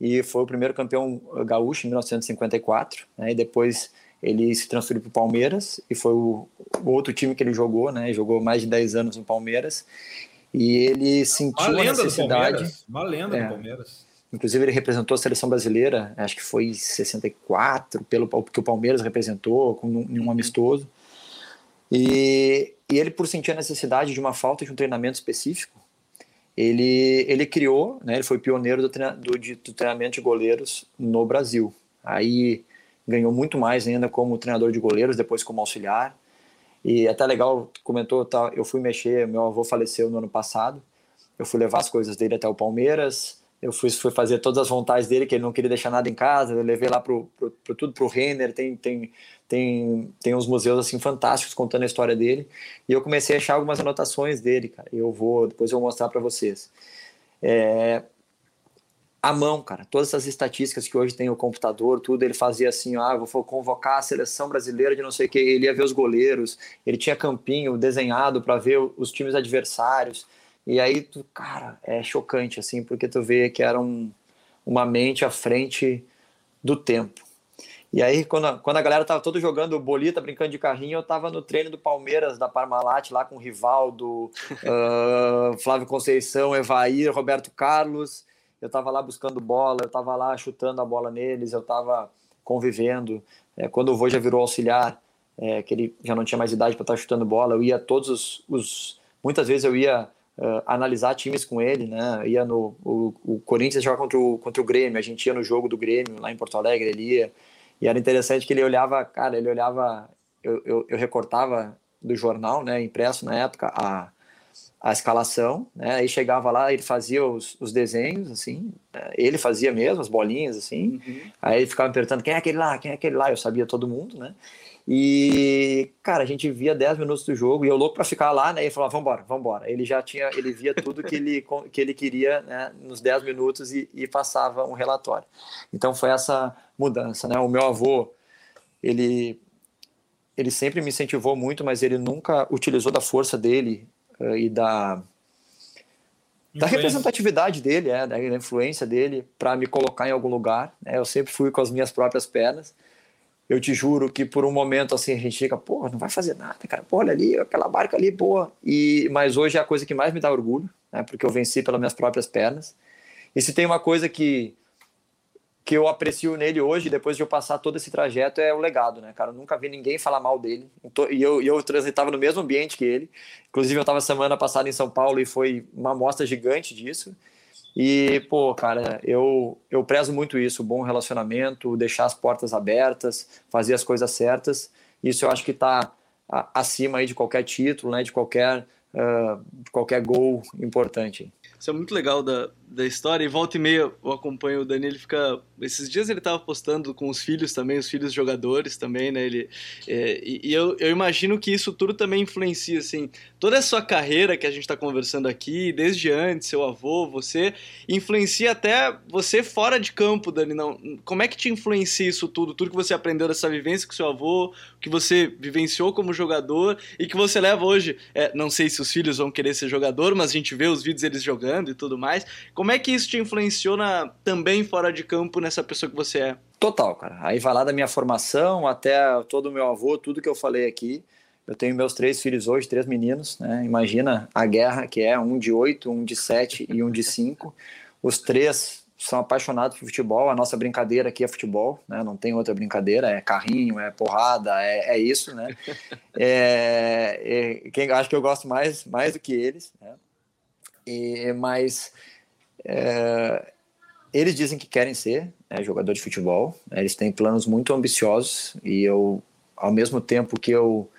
e foi o primeiro campeão gaúcho em mil novecentos e cinquenta e quatro, né? E depois ele se transferiu para o Palmeiras, e foi o outro time que ele jogou, né? Jogou mais de dez anos no Palmeiras, e ele sentiu uma a necessidade... Uma lenda é, do Palmeiras. Inclusive ele representou a seleção brasileira, acho que foi em sessenta e quatro, pelo, que o Palmeiras representou em um amistoso, e, e ele, por sentir a necessidade de uma falta de um treinamento específico, Ele, ele criou, né, ele foi pioneiro do, treina, do, de, do treinamento de goleiros no Brasil. Aí ganhou muito mais ainda como treinador de goleiros, depois como auxiliar. E até legal, comentou, tá, eu fui mexer, meu avô faleceu no ano passado, eu fui levar as coisas dele até o Palmeiras, eu fui, fui fazer todas as vontades dele, que ele não queria deixar nada em casa, eu levei lá pro, pro, pro, tudo pro Renner, tem, tem, tem, tem uns museus assim, fantásticos contando a história dele, e eu comecei a achar algumas anotações dele, cara, eu vou, depois eu vou mostrar para vocês. É, a mão, cara, todas essas estatísticas que hoje tem o computador, tudo, ele fazia assim, ah, vou convocar a seleção brasileira de não sei o que, ele ia ver os goleiros, ele tinha campinho desenhado para ver os times adversários. E aí, tu, cara, é chocante, assim, porque tu vê que era um, uma mente à frente do tempo. E aí, quando a, quando a galera tava todo jogando bolita, brincando de carrinho, eu tava no treino do Palmeiras, da Parmalat, lá com o Rivaldo, uh, Flávio Conceição, Evair, Roberto Carlos. Eu tava lá buscando bola, eu tava lá chutando a bola neles, eu tava convivendo. É, quando o Vô já virou auxiliar, é, que ele já não tinha mais idade para estar chutando bola, eu ia todos os... os muitas vezes eu ia... Uh, analisar times com ele, né? Ia no, o, o Corinthians jogava contra o, contra o Grêmio, a gente ia no jogo do Grêmio lá em Porto Alegre, ele ia, e era interessante que ele olhava, cara, ele olhava, eu, eu, eu recortava do jornal, né, impresso na época, a, a escalação, né, aí chegava lá, ele fazia os, os desenhos, assim, ele fazia mesmo, as bolinhas, assim, uhum. Aí ele ficava me perguntando, quem é aquele lá, quem é aquele lá, eu sabia todo mundo, né, e, cara, a gente via dez minutos do jogo e eu louco pra ficar lá, né, e falava, vambora, vambora. Ele já tinha, ele via tudo que ele, que ele queria, né, nos dez minutos e, e passava um relatório. Então foi essa mudança, né, o meu avô, ele, ele sempre me incentivou muito, mas ele nunca utilizou da força dele uh, e da, da representatividade dele, é, da influência dele pra me colocar em algum lugar, né, eu sempre fui com as minhas próprias pernas. Eu te juro que por um momento assim a gente fica, pô, não vai fazer nada, cara, pô, olha ali, aquela barca ali, pô. E, mas hoje é a coisa que mais me dá orgulho, né, porque eu venci pelas minhas próprias pernas. E se tem uma coisa que, que eu aprecio nele hoje, depois de eu passar todo esse trajeto, é o legado, né, cara? Eu nunca vi ninguém falar mal dele. E eu, eu transitava no mesmo ambiente que ele. Inclusive, eu estava semana passada em São Paulo e foi uma amostra gigante disso. E, pô, cara, eu, eu prezo muito isso, o bom relacionamento, deixar as portas abertas, fazer as coisas certas, isso eu acho que tá acima aí de qualquer título, né, de qualquer, uh, de qualquer gol importante. Isso é muito legal da, da história, e volta e meia eu acompanho o Dani, ele fica... Esses dias ele estava postando com os filhos também, os filhos jogadores também, né, ele... É, e e eu, eu imagino que isso tudo também influencia, assim, toda a sua carreira que a gente está conversando aqui, desde antes, seu avô, você, influencia até você fora de campo, Dani, não? Como é que te influencia isso tudo, tudo que você aprendeu dessa vivência com seu avô, que você vivenciou como jogador, e que você leva hoje, é, não sei se os filhos vão querer ser jogador, mas a gente vê os vídeos eles jogando, e tudo mais. Como é que isso te influenciou na, também fora de campo, nessa pessoa que você é? Total, cara. Aí vai lá da minha formação até todo o meu avô, tudo que eu falei aqui. Eu tenho meus três filhos hoje, três meninos, né? Imagina a guerra que é, um de oito, um de sete e um de cinco. Os três são apaixonados por futebol. A nossa brincadeira aqui é futebol, né? Não tem outra brincadeira, é carrinho, é porrada, é, é isso, né? É, é, quem, acho que eu gosto mais, mais do que eles, né? E, mas é, eles dizem que querem ser, né, jogador de futebol, né, eles têm planos muito ambiciosos, e eu, ao mesmo tempo que eu,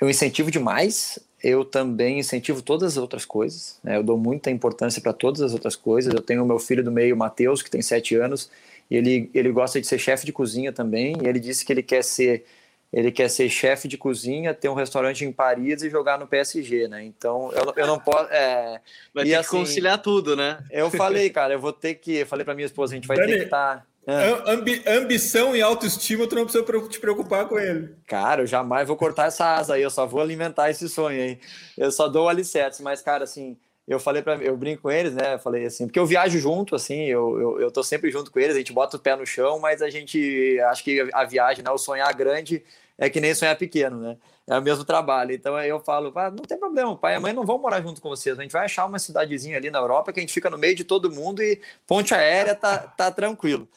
eu incentivo demais, eu também incentivo todas as outras coisas, né, eu dou muita importância para todas as outras coisas. Eu tenho o meu filho do meio, o Matheus, que tem sete anos, e ele, ele gosta de ser chefe de cozinha também, e ele disse que ele quer ser... Ele quer ser chefe de cozinha, ter um restaurante em Paris e jogar no P S G, né? Então, eu, eu não posso... É... Vai ter e, assim, que conciliar tudo, né? Eu falei, cara, eu vou ter que... Eu falei pra minha esposa, a gente vai Dani, ter que estar... Tá... Ah. Ambi, ambição e autoestima, tu não precisa te preocupar com ele. Cara, eu jamais vou cortar essa asa aí, eu só vou alimentar esse sonho aí. Eu só dou alicerces, mas, cara, assim... Eu falei para eu brinco com eles, né? Eu falei assim, porque eu viajo junto, assim, eu, eu, eu tô sempre junto com eles, a gente bota o pé no chão, mas a gente, acho que a viagem, né? O sonhar grande é que nem sonhar pequeno, né? É o mesmo trabalho. Então aí eu falo, ah, não tem problema, o pai e a mãe não vão morar junto com vocês, a gente vai achar uma cidadezinha ali na Europa que a gente fica no meio de todo mundo e ponte aérea tá, tá tranquilo.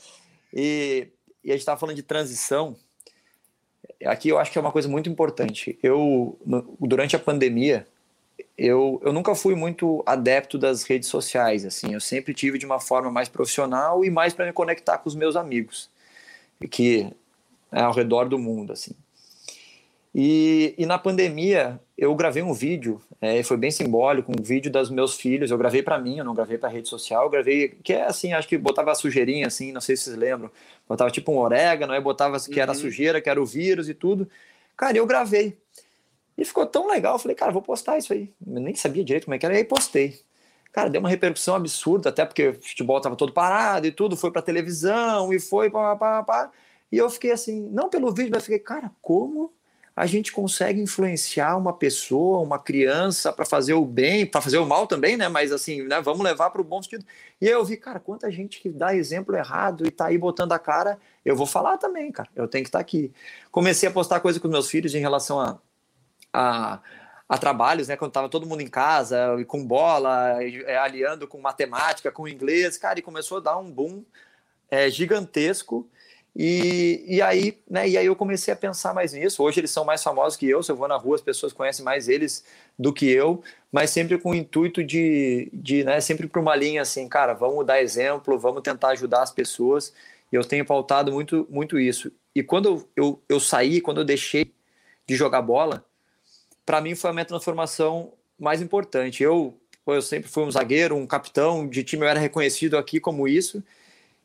E, e a gente tava falando de transição, aqui eu acho que é uma coisa muito importante. Eu, durante a pandemia, Eu, eu nunca fui muito adepto das redes sociais, assim, eu sempre tive de uma forma mais profissional e mais para me conectar com os meus amigos, que é ao redor do mundo, assim. E, e na pandemia eu gravei um vídeo, é, foi bem simbólico, um vídeo dos meus filhos, eu gravei para mim, eu não gravei para rede social, eu gravei, que é assim, acho que botava sujeirinha, assim, não sei se vocês lembram, botava tipo um orégano, aí botava uhum. que era sujeira, que era o vírus e tudo, cara, eu gravei. E ficou tão legal, eu falei, cara, vou postar isso aí. Eu nem sabia direito como é que era, e aí postei. Cara, deu uma repercussão absurda, até porque o futebol estava todo parado e tudo, foi pra televisão e foi, pá, pá, pá. E eu fiquei assim, não pelo vídeo, mas fiquei, cara, como a gente consegue influenciar uma pessoa, uma criança, para fazer o bem, para fazer o mal também, né? Mas assim, né, vamos levar para o bom sentido. E aí eu vi, cara, quanta gente que dá exemplo errado e tá aí botando a cara, eu vou falar também, cara, eu tenho que estar aqui. Comecei a postar coisa com meus filhos em relação a A, a trabalhos, né, quando estava todo mundo em casa, com bola, e, é, aliando com matemática, com inglês, cara, e começou a dar um boom é, gigantesco, e, e, aí, né, e aí eu comecei a pensar mais nisso. Hoje eles são mais famosos que eu, se eu vou na rua as pessoas conhecem mais eles do que eu, mas sempre com o intuito de, de né, sempre para uma linha assim, cara, vamos dar exemplo, vamos tentar ajudar as pessoas, e eu tenho pautado muito, muito isso. E quando eu, eu, eu saí, quando eu deixei de jogar bola, para mim foi a minha transformação mais importante. Eu, eu sempre fui um zagueiro, um capitão de time, eu era reconhecido aqui como isso.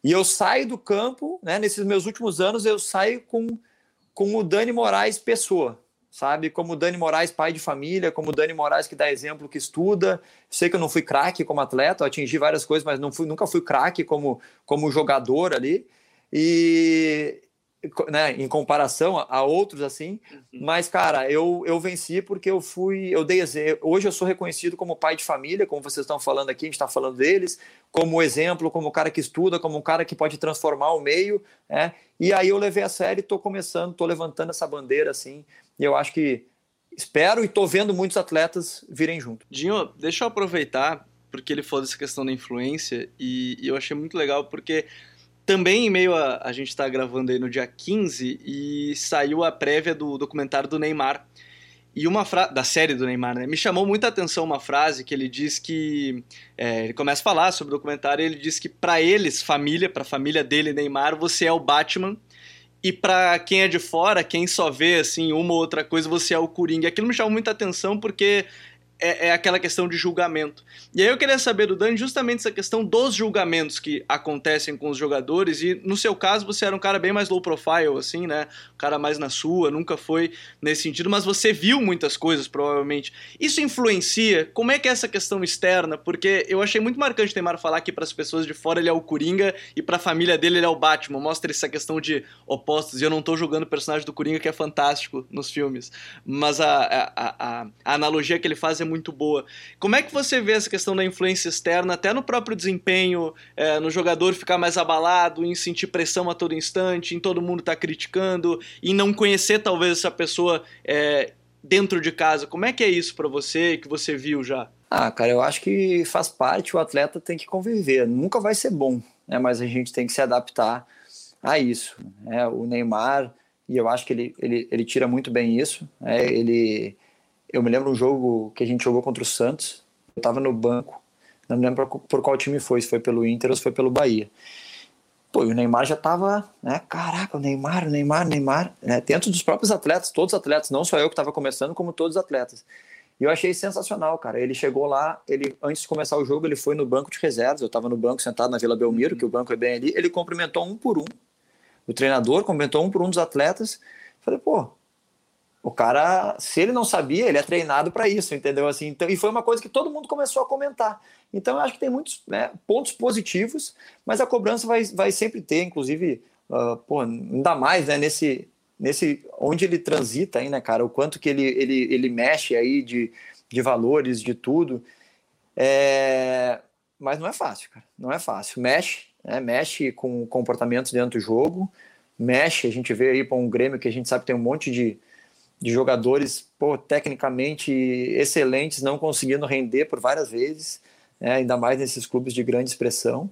E eu saio do campo, né, nesses meus últimos anos, eu saio com, com o Danny Morais pessoa, sabe? Como o Danny Morais pai de família, como o Danny Morais que dá exemplo, que estuda. Sei que eu não fui craque como atleta, eu atingi várias coisas, mas não fui, nunca fui craque como, como jogador ali. E... Né, em comparação a, a outros, assim, uhum. mas, cara, eu, eu venci porque eu fui, eu dei exemplo. Hoje eu sou reconhecido como pai de família, como vocês estão falando aqui, a gente está falando deles, como exemplo, como o cara que estuda, como um cara que pode transformar o meio, né, e aí eu levei a sério e estou começando, estou levantando essa bandeira, assim, e eu acho que, espero e estou vendo muitos atletas virem junto. Dinho, deixa eu aproveitar, porque ele falou dessa questão da influência, e, e eu achei muito legal, porque... Também em meio a... A gente está gravando aí no dia quinze e saiu a prévia do documentário do Neymar. E uma frase... Da série do Neymar, né? Me chamou muita atenção uma frase que ele diz que... É, ele começa a falar sobre o documentário e ele diz que para eles, família, para a família dele, Neymar, você é o Batman... E pra quem é de fora, quem só vê, assim, uma ou outra coisa, você é o Coringa. Aquilo me chamou muita atenção porque é, é aquela questão de julgamento. E aí eu queria saber do Danny justamente essa questão dos julgamentos que acontecem com os jogadores. E no seu caso, você era um cara bem mais low profile, assim, né? Um cara mais na sua, nunca foi nesse sentido. Mas você viu muitas coisas, provavelmente. Isso influencia? Como é que é essa questão externa? Porque eu achei muito marcante o Neymar falar que para as pessoas de fora ele é o Coringa e para a família dele ele é o Batman. Mostra essa questão de opostos. E eu não tô julgando o personagem do Coringa, que é fantástico nos filmes. Mas a, a, a, a analogia que ele faz é muito boa. Como é que você vê essa questão da influência externa, até no próprio desempenho, é, no jogador ficar mais abalado, em sentir pressão a todo instante, em todo mundo estar tá criticando, em não conhecer talvez essa pessoa é, dentro de casa? Como é que é isso pra você, que você viu já? Ah, cara, eu acho que faz parte, o atleta tem que conviver, nunca vai ser bom, né? Mas a gente tem que se adaptar a isso, né? O Neymar, e eu acho que ele, ele, ele tira muito bem isso, né? ele... Eu me lembro um jogo que a gente jogou contra o Santos, eu estava no banco, não me lembro por qual time foi, se foi pelo Inter ou se foi pelo Bahia. Pô, e o Neymar já estava, né, caraca, o Neymar, o Neymar, o Neymar, né, dentro dos próprios atletas, todos os atletas, não só eu que estava começando, como todos os atletas. E eu achei sensacional, cara, ele chegou lá, ele, antes de começar o jogo, ele foi no banco de reservas, eu estava no banco sentado na Vila Belmiro, que o banco é bem ali, ele cumprimentou um por um, o treinador cumprimentou um por um dos atletas, falei, pô, o cara, se ele não sabia, ele é treinado para isso, entendeu? Assim, então, e foi uma coisa que todo mundo começou a comentar. Então, eu acho que tem muitos, né, pontos positivos, mas a cobrança vai, vai sempre ter, inclusive, uh, pô, ainda mais, né, nesse, nesse, onde ele transita aí, né, cara? O quanto que ele, ele, ele mexe aí de, de valores, de tudo. É... Mas não é fácil, cara. Não é fácil. Mexe, né, mexe com comportamentos dentro do jogo, mexe, a gente vê aí para um Grêmio que a gente sabe que tem um monte de de jogadores, pô, tecnicamente excelentes, não conseguindo render por várias vezes, né, ainda mais nesses clubes de grande expressão.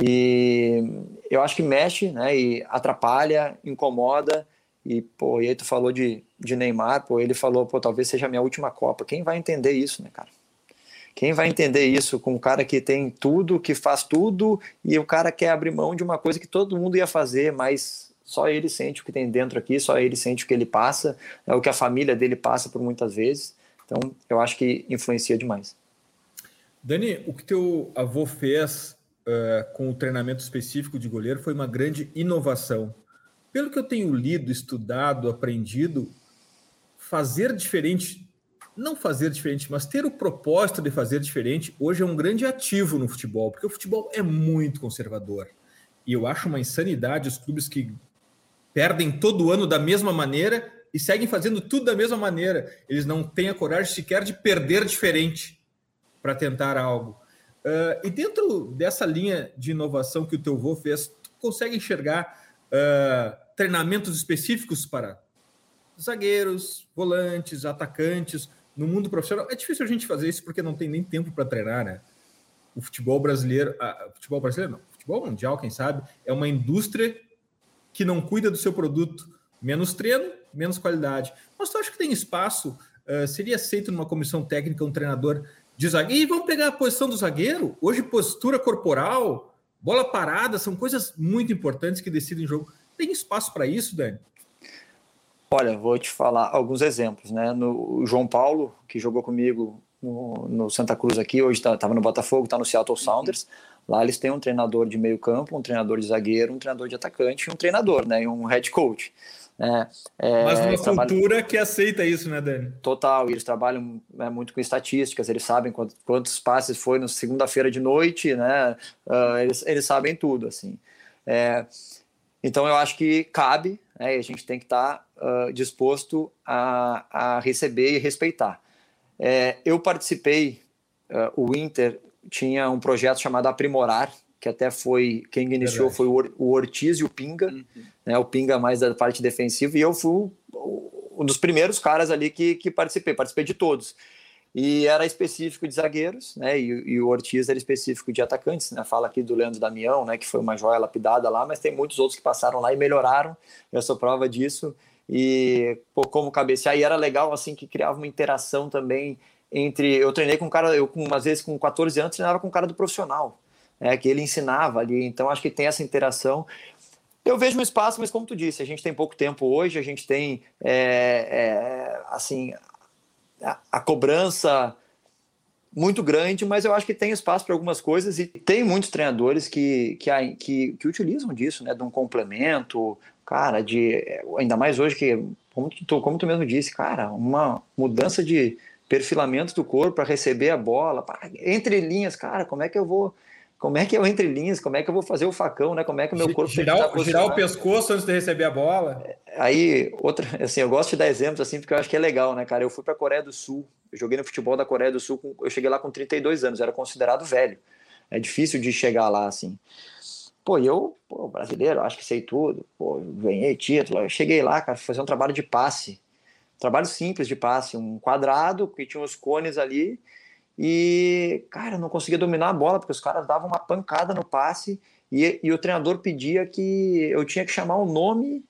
E eu acho que mexe, né, e atrapalha, incomoda. E, pô, e aí tu falou de, de Neymar, pô, ele falou, pô, talvez seja a minha última Copa. Quem vai entender isso, né, cara? Quem vai entender isso com um cara que tem tudo, que faz tudo, e o cara quer abrir mão de uma coisa que todo mundo ia fazer, mas só ele sente o que tem dentro aqui, só ele sente o que ele passa, é o que a família dele passa por muitas vezes. Então, eu acho que influencia demais. Danny, o que teu avô fez uh, com o treinamento específico de goleiro foi uma grande inovação. Pelo que eu tenho lido, estudado, aprendido, fazer diferente, não fazer diferente, mas ter o propósito de fazer diferente, hoje é um grande ativo no futebol, porque o futebol é muito conservador. E eu acho uma insanidade os clubes que perdem todo ano da mesma maneira e seguem fazendo tudo da mesma maneira. Eles não têm a coragem sequer de perder diferente para tentar algo. Uh, e dentro dessa linha de inovação que o teu avô fez, tu consegue enxergar uh, treinamentos específicos para zagueiros, volantes, atacantes no mundo profissional? É difícil a gente fazer isso porque não tem nem tempo para treinar, né? O futebol brasileiro... Ah, futebol brasileiro não. Futebol mundial, quem sabe, é uma indústria que não cuida do seu produto. Menos treino, menos qualidade. Mas tu acha que tem espaço? Uh, seria aceito numa comissão técnica um treinador de zagueiro? E vamos pegar a posição do zagueiro? Hoje, postura corporal, bola parada, são coisas muito importantes que decidem o jogo. Tem espaço para isso, Danny? Olha, vou te falar alguns exemplos, né? No João Paulo, que jogou comigo no, no Santa Cruz aqui, hoje estava tá, no Botafogo, está no Seattle Sounders. Uhum. Lá eles têm um treinador de meio campo, um treinador de zagueiro, um treinador de atacante, um treinador, né? E um head coach. Né? É, Mas uma trabalham... cultura que aceita isso, né, Danny? Total, eles trabalham, né, muito com estatísticas, eles sabem quantos, quantos passes foi na segunda-feira de noite, né? Uh, eles, eles sabem tudo, assim. É, então eu acho que cabe, né, e a gente tem que estar uh, disposto a, a receber e respeitar. É, eu participei, uh, o Inter... tinha um projeto chamado Aprimorar, que até foi, quem iniciou foi o Ortiz e o Pinga, uhum. né, o Pinga mais da parte defensiva, e eu fui um dos primeiros caras ali que, que participei, participei de todos. E era específico de zagueiros, né, e, e o Ortiz era específico de atacantes, né, fala aqui do Leandro Damião, né, que foi uma joia lapidada lá, mas tem muitos outros que passaram lá e melhoraram, eu sou prova disso, e pô, como cabecear, e era legal assim que criava uma interação também. Entre, eu treinei com um cara, eu com, às vezes com quatorze anos treinava com um cara do profissional, né, que ele ensinava ali, então acho que tem essa interação. Eu vejo um espaço, mas como tu disse, a gente tem pouco tempo hoje, a gente tem é, é, assim, a, a cobrança muito grande, mas eu acho que tem espaço para algumas coisas e tem muitos treinadores que, que, que, que utilizam disso, né, de um complemento, cara, de, ainda mais hoje que, como tu, como tu mesmo disse, cara, uma mudança de perfilamento do corpo para receber a bola, pra, entre linhas, cara, como é que eu vou... Como é que eu entre linhas? Como é que eu vou fazer o facão, né? Como é que o meu corpo... Girar, girar o pescoço antes de receber a bola. Aí, outra... Assim, eu gosto de dar exemplos, assim, porque eu acho que é legal, né, cara? Eu fui para a Coreia do Sul. Eu joguei no futebol da Coreia do Sul. Eu cheguei lá com trinta e dois anos. Eu era considerado velho. É difícil de chegar lá, assim. Pô, e eu, pô, brasileiro, acho que sei tudo. Pô, ganhei título. Eu cheguei lá, cara, fazer um trabalho de passe. Um trabalho simples de passe. Um quadrado que tinha uns cones ali. E, cara, não conseguia dominar a bola, porque os caras davam uma pancada no passe e, e o treinador pedia que eu tinha que chamar o nome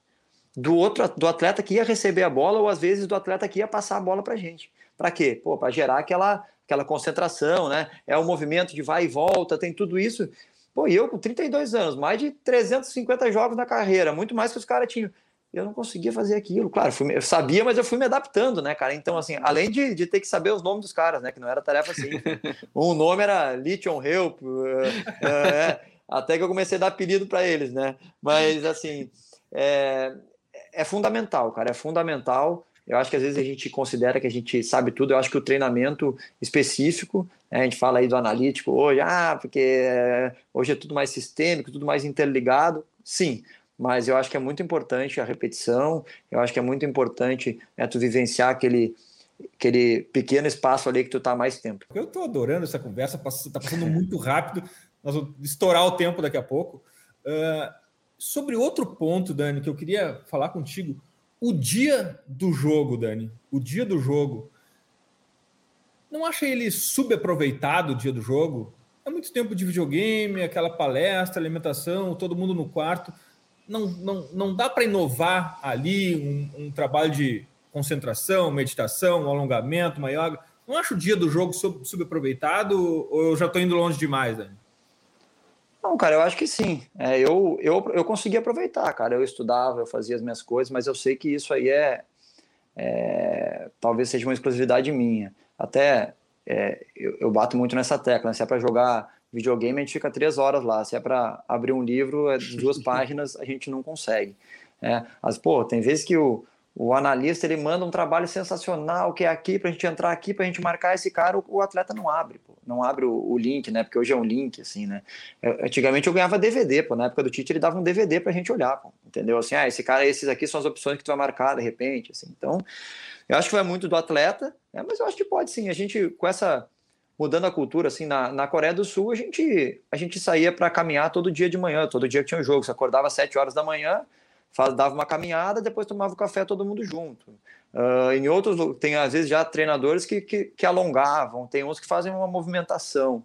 do outro, do atleta que ia receber a bola, ou às vezes do atleta que ia passar a bola pra gente. Pra quê? Pô, pra gerar aquela, aquela concentração, né? É um movimento de vai e volta, tem tudo isso. Pô, e eu com trinta e dois anos, mais de trezentos e cinquenta jogos na carreira, muito mais que os caras tinham. Eu não conseguia fazer aquilo, claro, fui, eu sabia, mas eu fui me adaptando, né, cara? Então, assim, além de, de ter que saber os nomes dos caras, né, que não era tarefa assim, um nome era Lithium Help, uh, uh, é, até que eu comecei a dar apelido para eles, né? Mas, assim, é, é fundamental, cara, é fundamental. Eu acho que às vezes a gente considera que a gente sabe tudo. Eu acho que o treinamento específico, né, a gente fala aí do analítico hoje, ah, porque hoje é tudo mais sistêmico, tudo mais interligado, sim. Mas eu acho que é muito importante a repetição, eu acho que é muito importante, né, tu vivenciar aquele, aquele pequeno espaço ali que tu tá mais tempo. Eu tô adorando essa conversa, tá passando muito rápido, nós vamos estourar o tempo daqui a pouco. Uh, sobre outro ponto, Dani, que eu queria falar contigo, o dia do jogo, Dani, o dia do jogo, não acha ele subaproveitado, o dia do jogo? É muito tempo de videogame, aquela palestra, alimentação, todo mundo no quarto... Não, não, não dá para inovar ali um, um trabalho de concentração, meditação, um alongamento, uma yoga. Não acho o dia do jogo subaproveitado ou eu já estou indo longe demais, Dani? Não, cara, eu acho que sim. É, eu, eu, eu consegui aproveitar, cara. Eu estudava, eu fazia as minhas coisas, mas eu sei que isso aí é... é talvez seja uma exclusividade minha. Até é, eu, eu bato muito nessa tecla, né? Se é para jogar... videogame, a gente fica três horas lá. Se é para abrir um livro, é duas páginas, a gente não consegue. É, mas, pô, tem vezes que o, o analista, ele manda um trabalho sensacional, que é aqui, para a gente entrar aqui, para a gente marcar esse cara, o, o atleta não abre, pô. Não abre o, o link, né? Porque hoje é um link, assim, né? Eu, antigamente eu ganhava D V D, pô. Na época do Tite, ele dava um D V D para a gente olhar, pô. Entendeu? Assim, ah, esse cara, esses aqui são as opções que tu vai marcar, de repente, assim. Então, eu acho que vai muito do atleta, né? Mas eu acho que pode, sim. A gente, com essa... mudando a cultura, assim, na, na Coreia do Sul, a gente, a gente saía para caminhar todo dia de manhã, todo dia que tinha um jogo. Você acordava às sete horas da manhã, faz, dava uma caminhada, depois tomava o café todo mundo junto. Uh, em outros, tem às vezes já treinadores que, que, que alongavam, tem uns que fazem uma movimentação.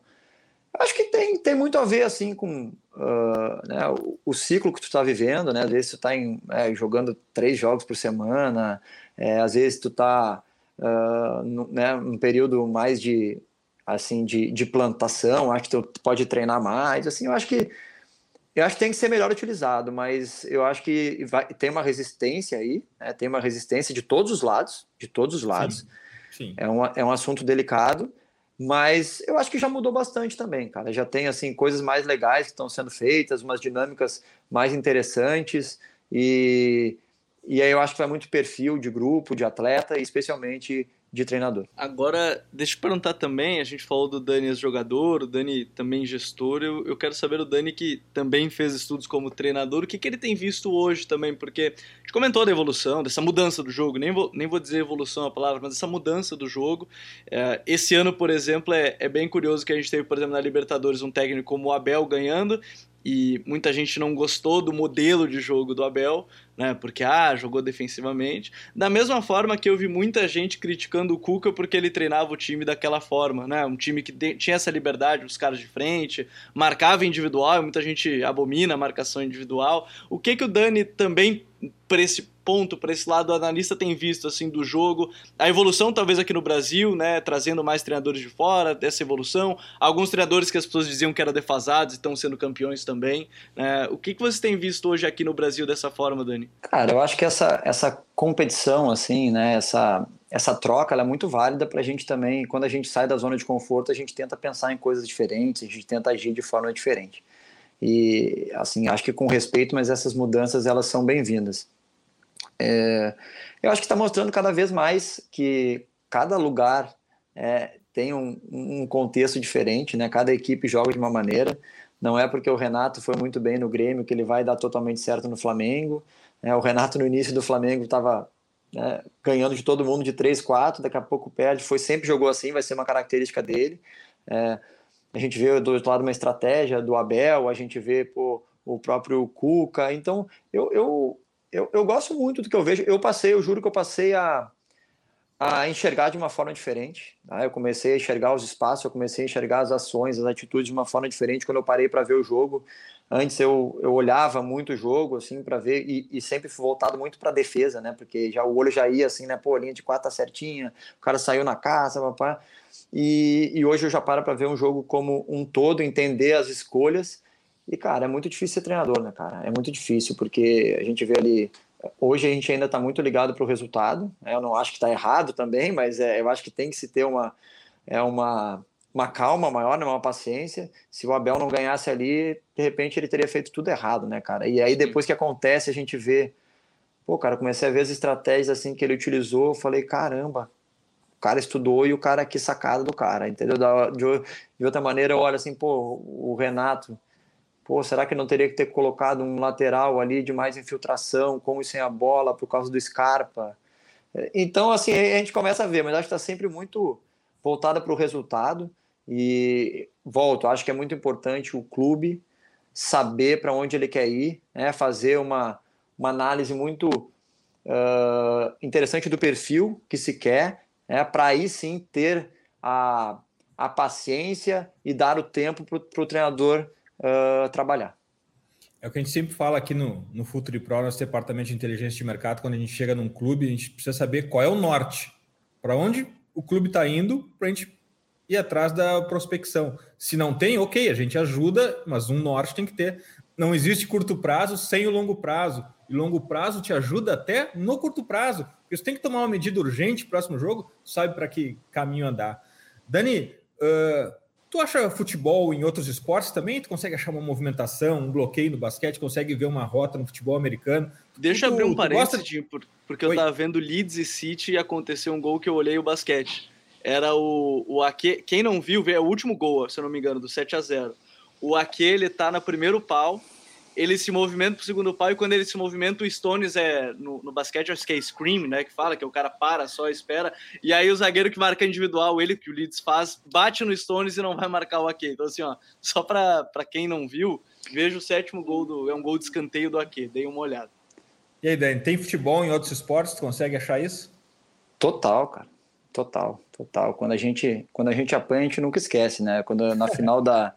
Acho que tem, tem muito a ver, assim, com uh, né, o, o ciclo que tu tá vivendo, né? Às vezes tu tá em, é, jogando três jogos por semana, é, às vezes tu tá uh, no, né, um período mais de... assim, de, de plantação, acho que tu pode treinar mais, assim, eu acho que eu acho que tem que ser melhor utilizado, mas eu acho que vai, tem uma resistência aí, né, tem uma resistência de todos os lados, de todos os lados, sim, sim. É, um, é um assunto delicado, mas eu acho que já mudou bastante também, cara, já tem, assim, coisas mais legais que estão sendo feitas, umas dinâmicas mais interessantes, e, e aí eu acho que vai muito perfil de grupo, de atleta, e especialmente de treinador. Agora, deixa eu perguntar também, a gente falou do Dani jogador, o Dani também gestor, eu, eu quero saber o Dani que também fez estudos como treinador, o que, que ele tem visto hoje também, porque a gente comentou da evolução, dessa mudança do jogo, nem vou, nem vou dizer evolução a palavra, mas essa mudança do jogo, é, esse ano, por exemplo, é, é bem curioso que a gente teve, por exemplo, na Libertadores, um técnico como o Abel ganhando, e muita gente não gostou do modelo de jogo do Abel, né, porque, ah, jogou defensivamente. Da mesma forma que eu vi muita gente criticando o Cuca porque ele treinava o time daquela forma, né, um time que de- tinha essa liberdade, os caras de frente, marcava individual, muita gente abomina a marcação individual. O que que o Dani também, por esse ponto para esse lado o analista tem visto assim do jogo? A evolução talvez aqui no Brasil, né, trazendo mais treinadores de fora, dessa evolução. Alguns treinadores que as pessoas diziam que eram defasados estão sendo campeões também. É, o que, que você tem visto hoje aqui no Brasil dessa forma, Dani? Cara, eu acho que essa, essa competição, assim, né, essa, essa troca, ela é muito válida para a gente também. Quando a gente sai da zona de conforto, a gente tenta pensar em coisas diferentes, a gente tenta agir de forma diferente. E, assim, acho que com respeito, mas essas mudanças, elas são bem-vindas. É, eu acho que está mostrando cada vez mais que cada lugar é, tem um, um contexto diferente, né? Cada equipe joga de uma maneira. Não é porque o Renato foi muito bem no Grêmio que ele vai dar totalmente certo no Flamengo. É, o Renato, no início do Flamengo, estava né, ganhando de todo mundo de três, quatro, daqui a pouco perde. Foi, sempre jogou assim, vai ser uma característica dele. É, a gente vê do outro lado uma estratégia do Abel, a gente vê pô, o próprio Cuca. Então, eu, eu, eu, eu gosto muito do que eu vejo. Eu passei, eu juro que eu passei a, a enxergar de uma forma diferente. Tá? Eu comecei a enxergar os espaços, eu comecei a enxergar as ações, as atitudes de uma forma diferente quando eu parei para ver o jogo. Antes eu, eu olhava muito o jogo, assim, para ver, e, e sempre voltado muito para a defesa, né? Porque já, o olho já ia assim, né? Pô, a linha de quatro tá certinha, o cara saiu na casa, papá. E, e hoje eu já paro para ver um jogo como um todo, entender as escolhas. E, cara, é muito difícil ser treinador, né, cara? É muito difícil, porque a gente vê ali... Hoje a gente ainda está muito ligado para o resultado. Né? Eu não acho que está errado também, mas é, eu acho que tem que se ter uma, é uma, uma calma maior, né? Uma paciência. Se o Abel não ganhasse ali, de repente ele teria feito tudo errado, né, cara? E aí depois que acontece, a gente vê... Pô, cara, comecei a ver as estratégias assim, que ele utilizou. Eu falei, caramba... O cara estudou e o cara que sacada do cara, entendeu? De, de outra maneira, eu olho assim, pô, o Renato, pô, será que não teria que ter colocado um lateral ali de mais infiltração, com e sem a bola, por causa do Scarpa? Então, assim, a gente começa a ver, mas acho que está sempre muito voltada para o resultado e, volto, acho que é muito importante o clube saber para onde ele quer ir, né? Fazer uma, uma análise muito uh, interessante do perfil que se quer, é, para aí sim ter a, a paciência e dar o tempo para o treinador uh, trabalhar. É o que a gente sempre fala aqui no, no Footure Pro, nosso departamento de inteligência de mercado. Quando a gente chega num clube, a gente precisa saber qual é o norte, para onde o clube está indo, para a gente ir atrás da prospecção. Se não tem, ok, a gente ajuda, mas um norte tem que ter. Não existe curto prazo sem o longo prazo. E longo prazo te ajuda até no curto prazo. Porque você tem que tomar uma medida urgente, próximo jogo, sabe para que caminho andar. Dani, uh, tu acha futebol em outros esportes também? Tu consegue achar uma movimentação, um bloqueio no basquete? Consegue ver uma rota no futebol americano? Deixa eu abrir um parênteses, de... porque eu Oi? tava vendo Leeds e City e aconteceu um gol que eu olhei o basquete. Era o, o Ake... Quem não viu, é o último gol, se eu não me engano, do sete a zero. O Ake, ele tá no primeiro pau. Ele se movimenta pro segundo pau e quando ele se movimenta, o Stones é, no, no basquete, acho que é scream, né, que fala, que o cara para, só espera, e aí o zagueiro que marca individual, ele que o Leeds faz, bate no Stones e não vai marcar o Ake. Então assim, ó, só pra, pra quem não viu, veja o sétimo gol, do é um gol de escanteio do Ake, dei uma olhada. E aí, Dani, tem futebol em outros esportes, tu consegue achar isso? Total, cara, total, total. Quando a gente, quando a gente apanha, a gente nunca esquece, né, quando na final da,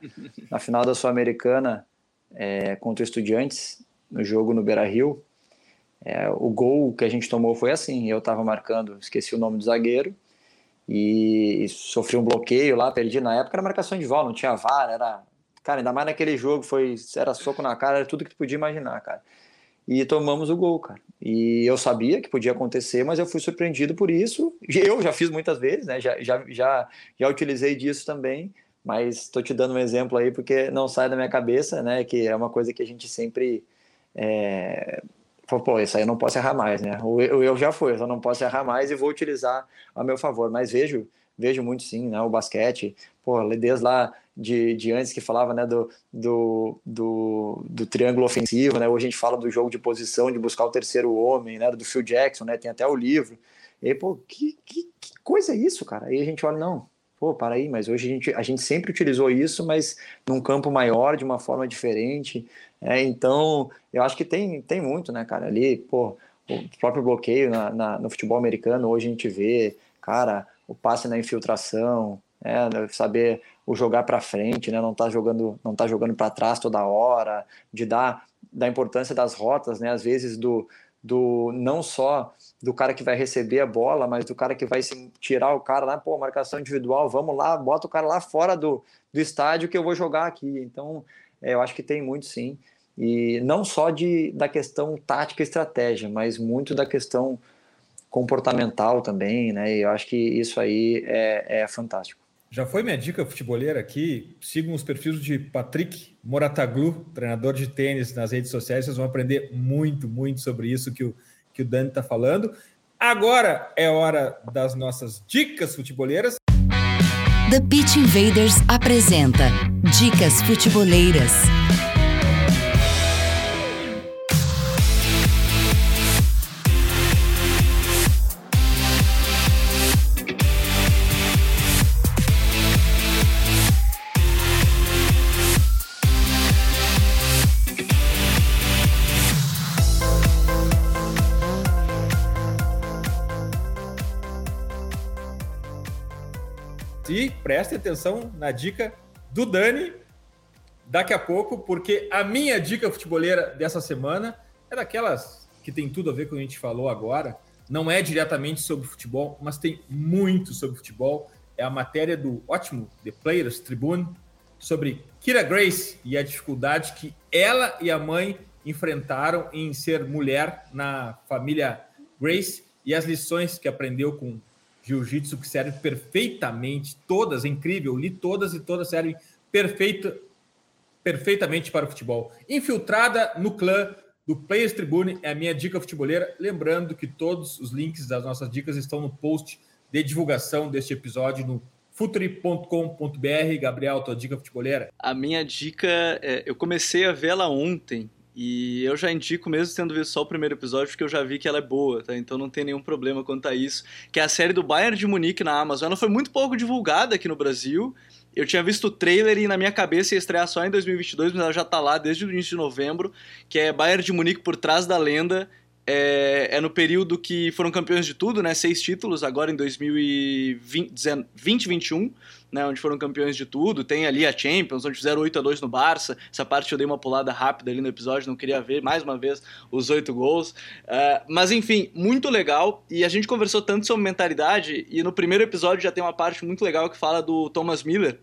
na final da Sul-Americana, É, contra o Estudiantes, no jogo no Beira-Rio, é, o gol que a gente tomou foi assim, eu estava marcando, esqueci o nome do zagueiro, e, e sofri um bloqueio lá, perdi na época, era marcação de bola, não tinha V A R, era, cara, ainda mais naquele jogo, foi, era soco na cara, era tudo que tu podia imaginar, cara, e tomamos o gol, cara, e eu sabia que podia acontecer, mas eu fui surpreendido por isso, eu já fiz muitas vezes, né, já, já, já, já utilizei disso também. Mas estou te dando um exemplo aí porque não sai da minha cabeça, né? Que é uma coisa que a gente sempre... É... Pô, isso aí eu não posso errar mais, né? Ou eu, eu já fui, eu só não posso errar mais e vou utilizar a meu favor. Mas vejo, vejo muito sim, né? O basquete, pô, desde lá de, de antes que falava, né? Do, do, do, do triângulo ofensivo, né? Hoje a gente fala do jogo de posição, de buscar o terceiro homem, né? Do Phil Jackson, né? Tem até o livro. E, pô, que, que, que coisa é isso, cara? Aí a gente olha, não... Pô, para aí, mas hoje a gente, a gente sempre utilizou isso, mas num campo maior, de uma forma diferente, é, então eu acho que tem, tem muito, né, cara, ali, pô, o próprio bloqueio na, na, no futebol americano, hoje a gente vê, cara, o passe na infiltração, é, saber o jogar para frente, né, não tá jogando, não tá jogando para trás toda hora, de dar, da importância das rotas, né, às vezes do do não só do cara que vai receber a bola, mas do cara que vai se tirar o cara lá, pô, marcação individual, vamos lá, bota o cara lá fora do, do estádio que eu vou jogar aqui. Então, é, eu acho que tem muito, sim. E não só de, da questão tática e estratégia, mas muito da questão comportamental também, né? E eu acho que isso aí é, é fantástico. Já foi minha dica futeboleira aqui. Sigam os perfis de Patrick Morataglu, treinador de tênis, nas redes sociais. Vocês vão aprender muito, muito sobre isso que o, que o Dani está falando. Agora é hora das nossas dicas futeboleiras. The Pitch Invaders apresenta Dicas Futeboleiras. E preste atenção na dica do Dani daqui a pouco, porque a minha dica futeboleira dessa semana é daquelas que tem tudo a ver com o que a gente falou agora. Não é diretamente sobre futebol, mas tem muito sobre futebol. É a matéria do ótimo The Players Tribune sobre Kyra Grace e a dificuldade que ela e a mãe enfrentaram em ser mulher na família Grace e as lições que aprendeu com jiu-jitsu, que serve perfeitamente, todas, é incrível, li todas e todas servem perfeito, perfeitamente para o futebol. Infiltrada no clã do Players Tribune é a minha dica futeboleira. Lembrando que todos os links das nossas dicas estão no post de divulgação deste episódio no footure ponto com ponto b r. Gabriel, tua dica futeboleira? A minha dica, é, eu comecei a vê-la ontem e eu já indico, mesmo tendo visto só o primeiro episódio, porque eu já vi que ela é boa, tá? Então não tem nenhum problema quanto a isso. Que é a série do Bayern de Munique na Amazon. Ela foi muito pouco divulgada aqui no Brasil. Eu tinha visto o trailer e na minha cabeça ia estrear só em dois mil e vinte e dois, mas ela já tá lá desde o início de novembro, que é Bayern de Munique por trás da lenda. É, é no período que foram campeões de tudo, né? Seis títulos agora em dois mil e vinte, vinte e vinte e um, né? Onde foram campeões de tudo. Tem ali a Champions, onde fizeram oito a dois no Barça. Essa parte eu dei uma pulada rápida ali no episódio, não queria ver mais uma vez os oito gols. Uh, mas enfim, muito legal. E a gente conversou tanto sobre mentalidade, e no primeiro episódio já tem uma parte muito legal que fala do Thomas Müller.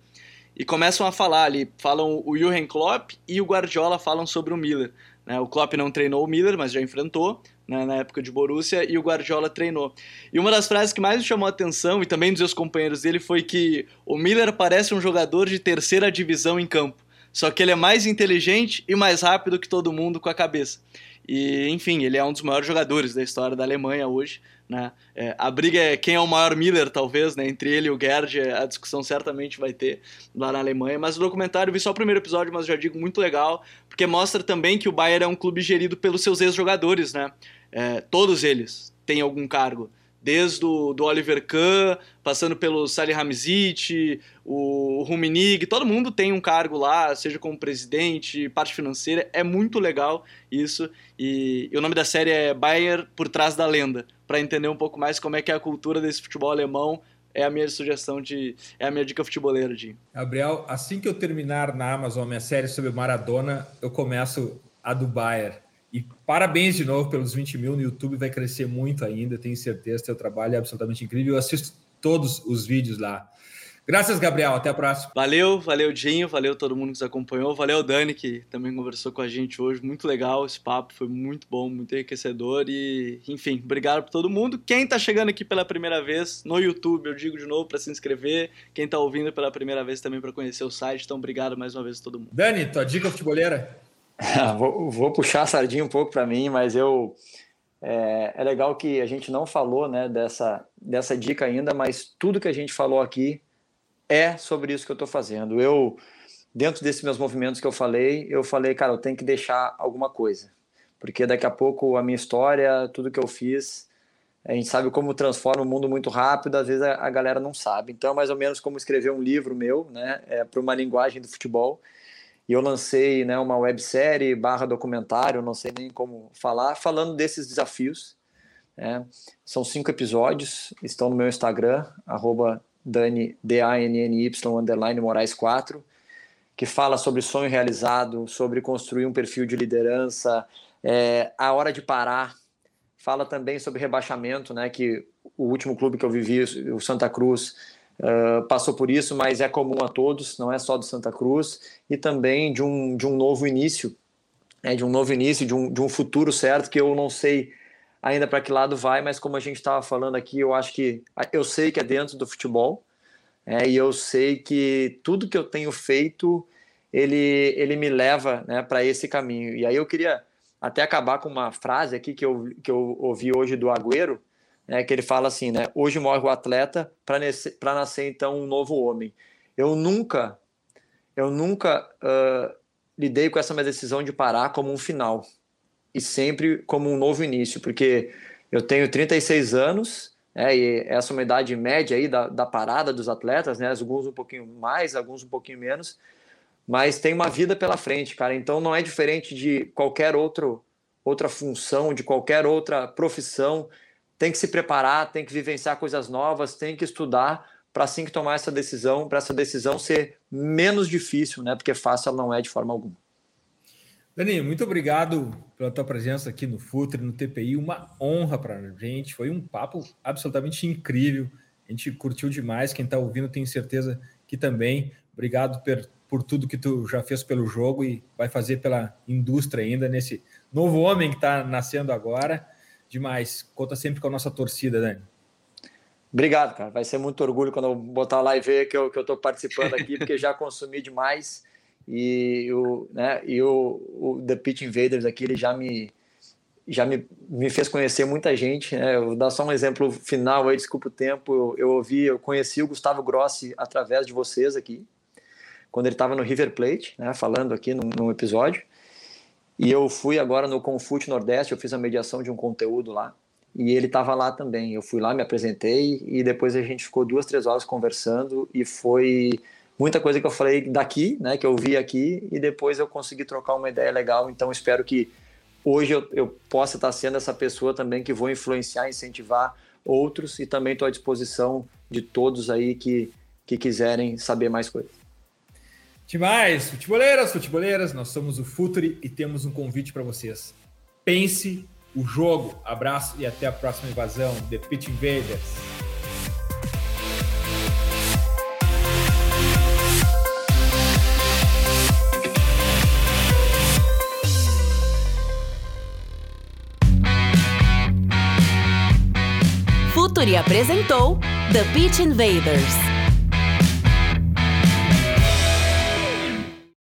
E começam a falar ali, falam o Jürgen Klopp e o Guardiola falam sobre o Müller. O Klopp não treinou o Müller, mas já enfrentou, né, na época de Borussia, e o Guardiola treinou. E uma das frases que mais me chamou a atenção, e também dos seus companheiros dele, foi que o Müller parece um jogador de terceira divisão em campo, só que ele é mais inteligente e mais rápido que todo mundo com a cabeça. E, enfim, ele é um dos maiores jogadores da história da Alemanha hoje, né? É, a briga é quem é o maior Müller, talvez, né? Entre ele e o Gerd, a discussão certamente vai ter lá na Alemanha. Mas o documentário, vi só o primeiro episódio, mas já digo, muito legal, porque mostra também que o Bayern é um clube gerido pelos seus ex-jogadores, né? É, todos eles têm algum cargo. Desde o do Oliver Kahn, passando pelo Salihamidzic, o Rummenigge, todo mundo tem um cargo lá, seja como presidente, parte financeira, é muito legal isso. E, e o nome da série é Bayern por trás da lenda, para entender um pouco mais como é que é a cultura desse futebol alemão. É a minha sugestão, de, é a minha dica futeboleira, de Gabriel, assim que eu terminar na Amazon minha série sobre Maradona, eu começo a do Bayern. E parabéns de novo pelos vinte mil no YouTube, vai crescer muito ainda, tenho certeza, teu trabalho é absolutamente incrível, eu assisto todos os vídeos lá. Graças, Gabriel, até a próxima. Valeu, valeu, Dinho, valeu todo mundo que nos acompanhou, valeu, Dani, que também conversou com a gente hoje, muito legal esse papo, foi muito bom, muito enriquecedor e, enfim, obrigado para todo mundo. Quem está chegando aqui pela primeira vez no YouTube, eu digo de novo para se inscrever, quem está ouvindo pela primeira vez também para conhecer o site, então obrigado mais uma vez a todo mundo. Dani, tua dica futeboleira? Vou, vou puxar a sardinha um pouco para mim, mas eu é, é legal que a gente não falou, né, dessa, dessa dica ainda, mas tudo que a gente falou aqui é sobre isso que eu estou fazendo. Eu, dentro desses meus movimentos que eu falei, eu falei, cara, eu tenho que deixar alguma coisa, porque daqui a pouco a minha história, tudo que eu fiz, a gente sabe como transforma o mundo muito rápido, às vezes a, a galera não sabe. Então é mais ou menos como escrever um livro meu, né, é, para uma linguagem do futebol. E eu lancei, né, uma websérie barra documentário, não sei nem como falar, falando desses desafios. Né? São cinco episódios, estão no meu Instagram, arroba Danny, D A N N Y, underline Morais quatro, que fala sobre sonho realizado, sobre construir um perfil de liderança, é, a hora de parar, fala também sobre rebaixamento, né, que o último clube que eu vivi, o Santa Cruz, uh, passou por isso, mas é comum a todos, não é só do Santa Cruz, e também de um, de um novo início, né, de um novo início, de um, de um futuro certo, que eu não sei ainda para que lado vai, mas como a gente estava falando aqui, eu acho que, eu sei que é dentro do futebol, é, e eu sei que tudo que eu tenho feito, ele, ele me leva, né, para esse caminho. E aí eu queria até acabar com uma frase aqui que eu, que eu ouvi hoje do Agüero, né, que ele fala assim, né, hoje morre o atleta para nascer, para nascer então um novo homem. Eu nunca, eu nunca uh, lidei com essa minha decisão de parar como um final, e sempre como um novo início, porque eu tenho trinta e seis anos, é, e essa é uma idade média aí da, da parada dos atletas, né, alguns um pouquinho mais, alguns um pouquinho menos, mas tem uma vida pela frente, cara, então não é diferente de qualquer outro, outra função, de qualquer outra profissão, tem que se preparar, tem que vivenciar coisas novas, tem que estudar para assim que tomar essa decisão, para essa decisão ser menos difícil, né, porque fácil ela não é de forma alguma. Danny, muito obrigado pela tua presença aqui no Footure, no T P I, uma honra para a gente, foi um papo absolutamente incrível, a gente curtiu demais, quem está ouvindo tenho certeza que também, obrigado por, por tudo que tu já fez pelo jogo e vai fazer pela indústria ainda, nesse novo homem que está nascendo agora, demais, conta sempre com a nossa torcida, Danny. Obrigado, cara, vai ser muito orgulho quando eu botar lá e ver que eu estou participando aqui, porque já consumi demais. E, o, né, e o, o The Pitch Invaders aqui, ele já me, já me, me fez conhecer muita gente, né? Eu vou dar só um exemplo final aí, desculpa o tempo, eu, eu ouvi, eu conheci o Gustavo Grossi através de vocês aqui, quando ele estava no River Plate, né, falando aqui num, num episódio, e eu fui agora no Confute Nordeste, eu fiz a mediação de um conteúdo lá, e ele estava lá também, eu fui lá, me apresentei, e depois a gente ficou duas, três horas conversando, e foi... muita coisa que eu falei daqui, né, que eu vi aqui, e depois eu consegui trocar uma ideia legal, então espero que hoje eu, eu possa estar sendo essa pessoa também que vou influenciar, incentivar outros, e também estou à disposição de todos aí que, que quiserem saber mais coisas. Demais, futeboleiras, futeboleiras, nós somos o Footure e temos um convite para vocês. Pense o jogo, abraço e até a próxima invasão, The Pitch Invaders. Footure apresentou The Pitch Invaders.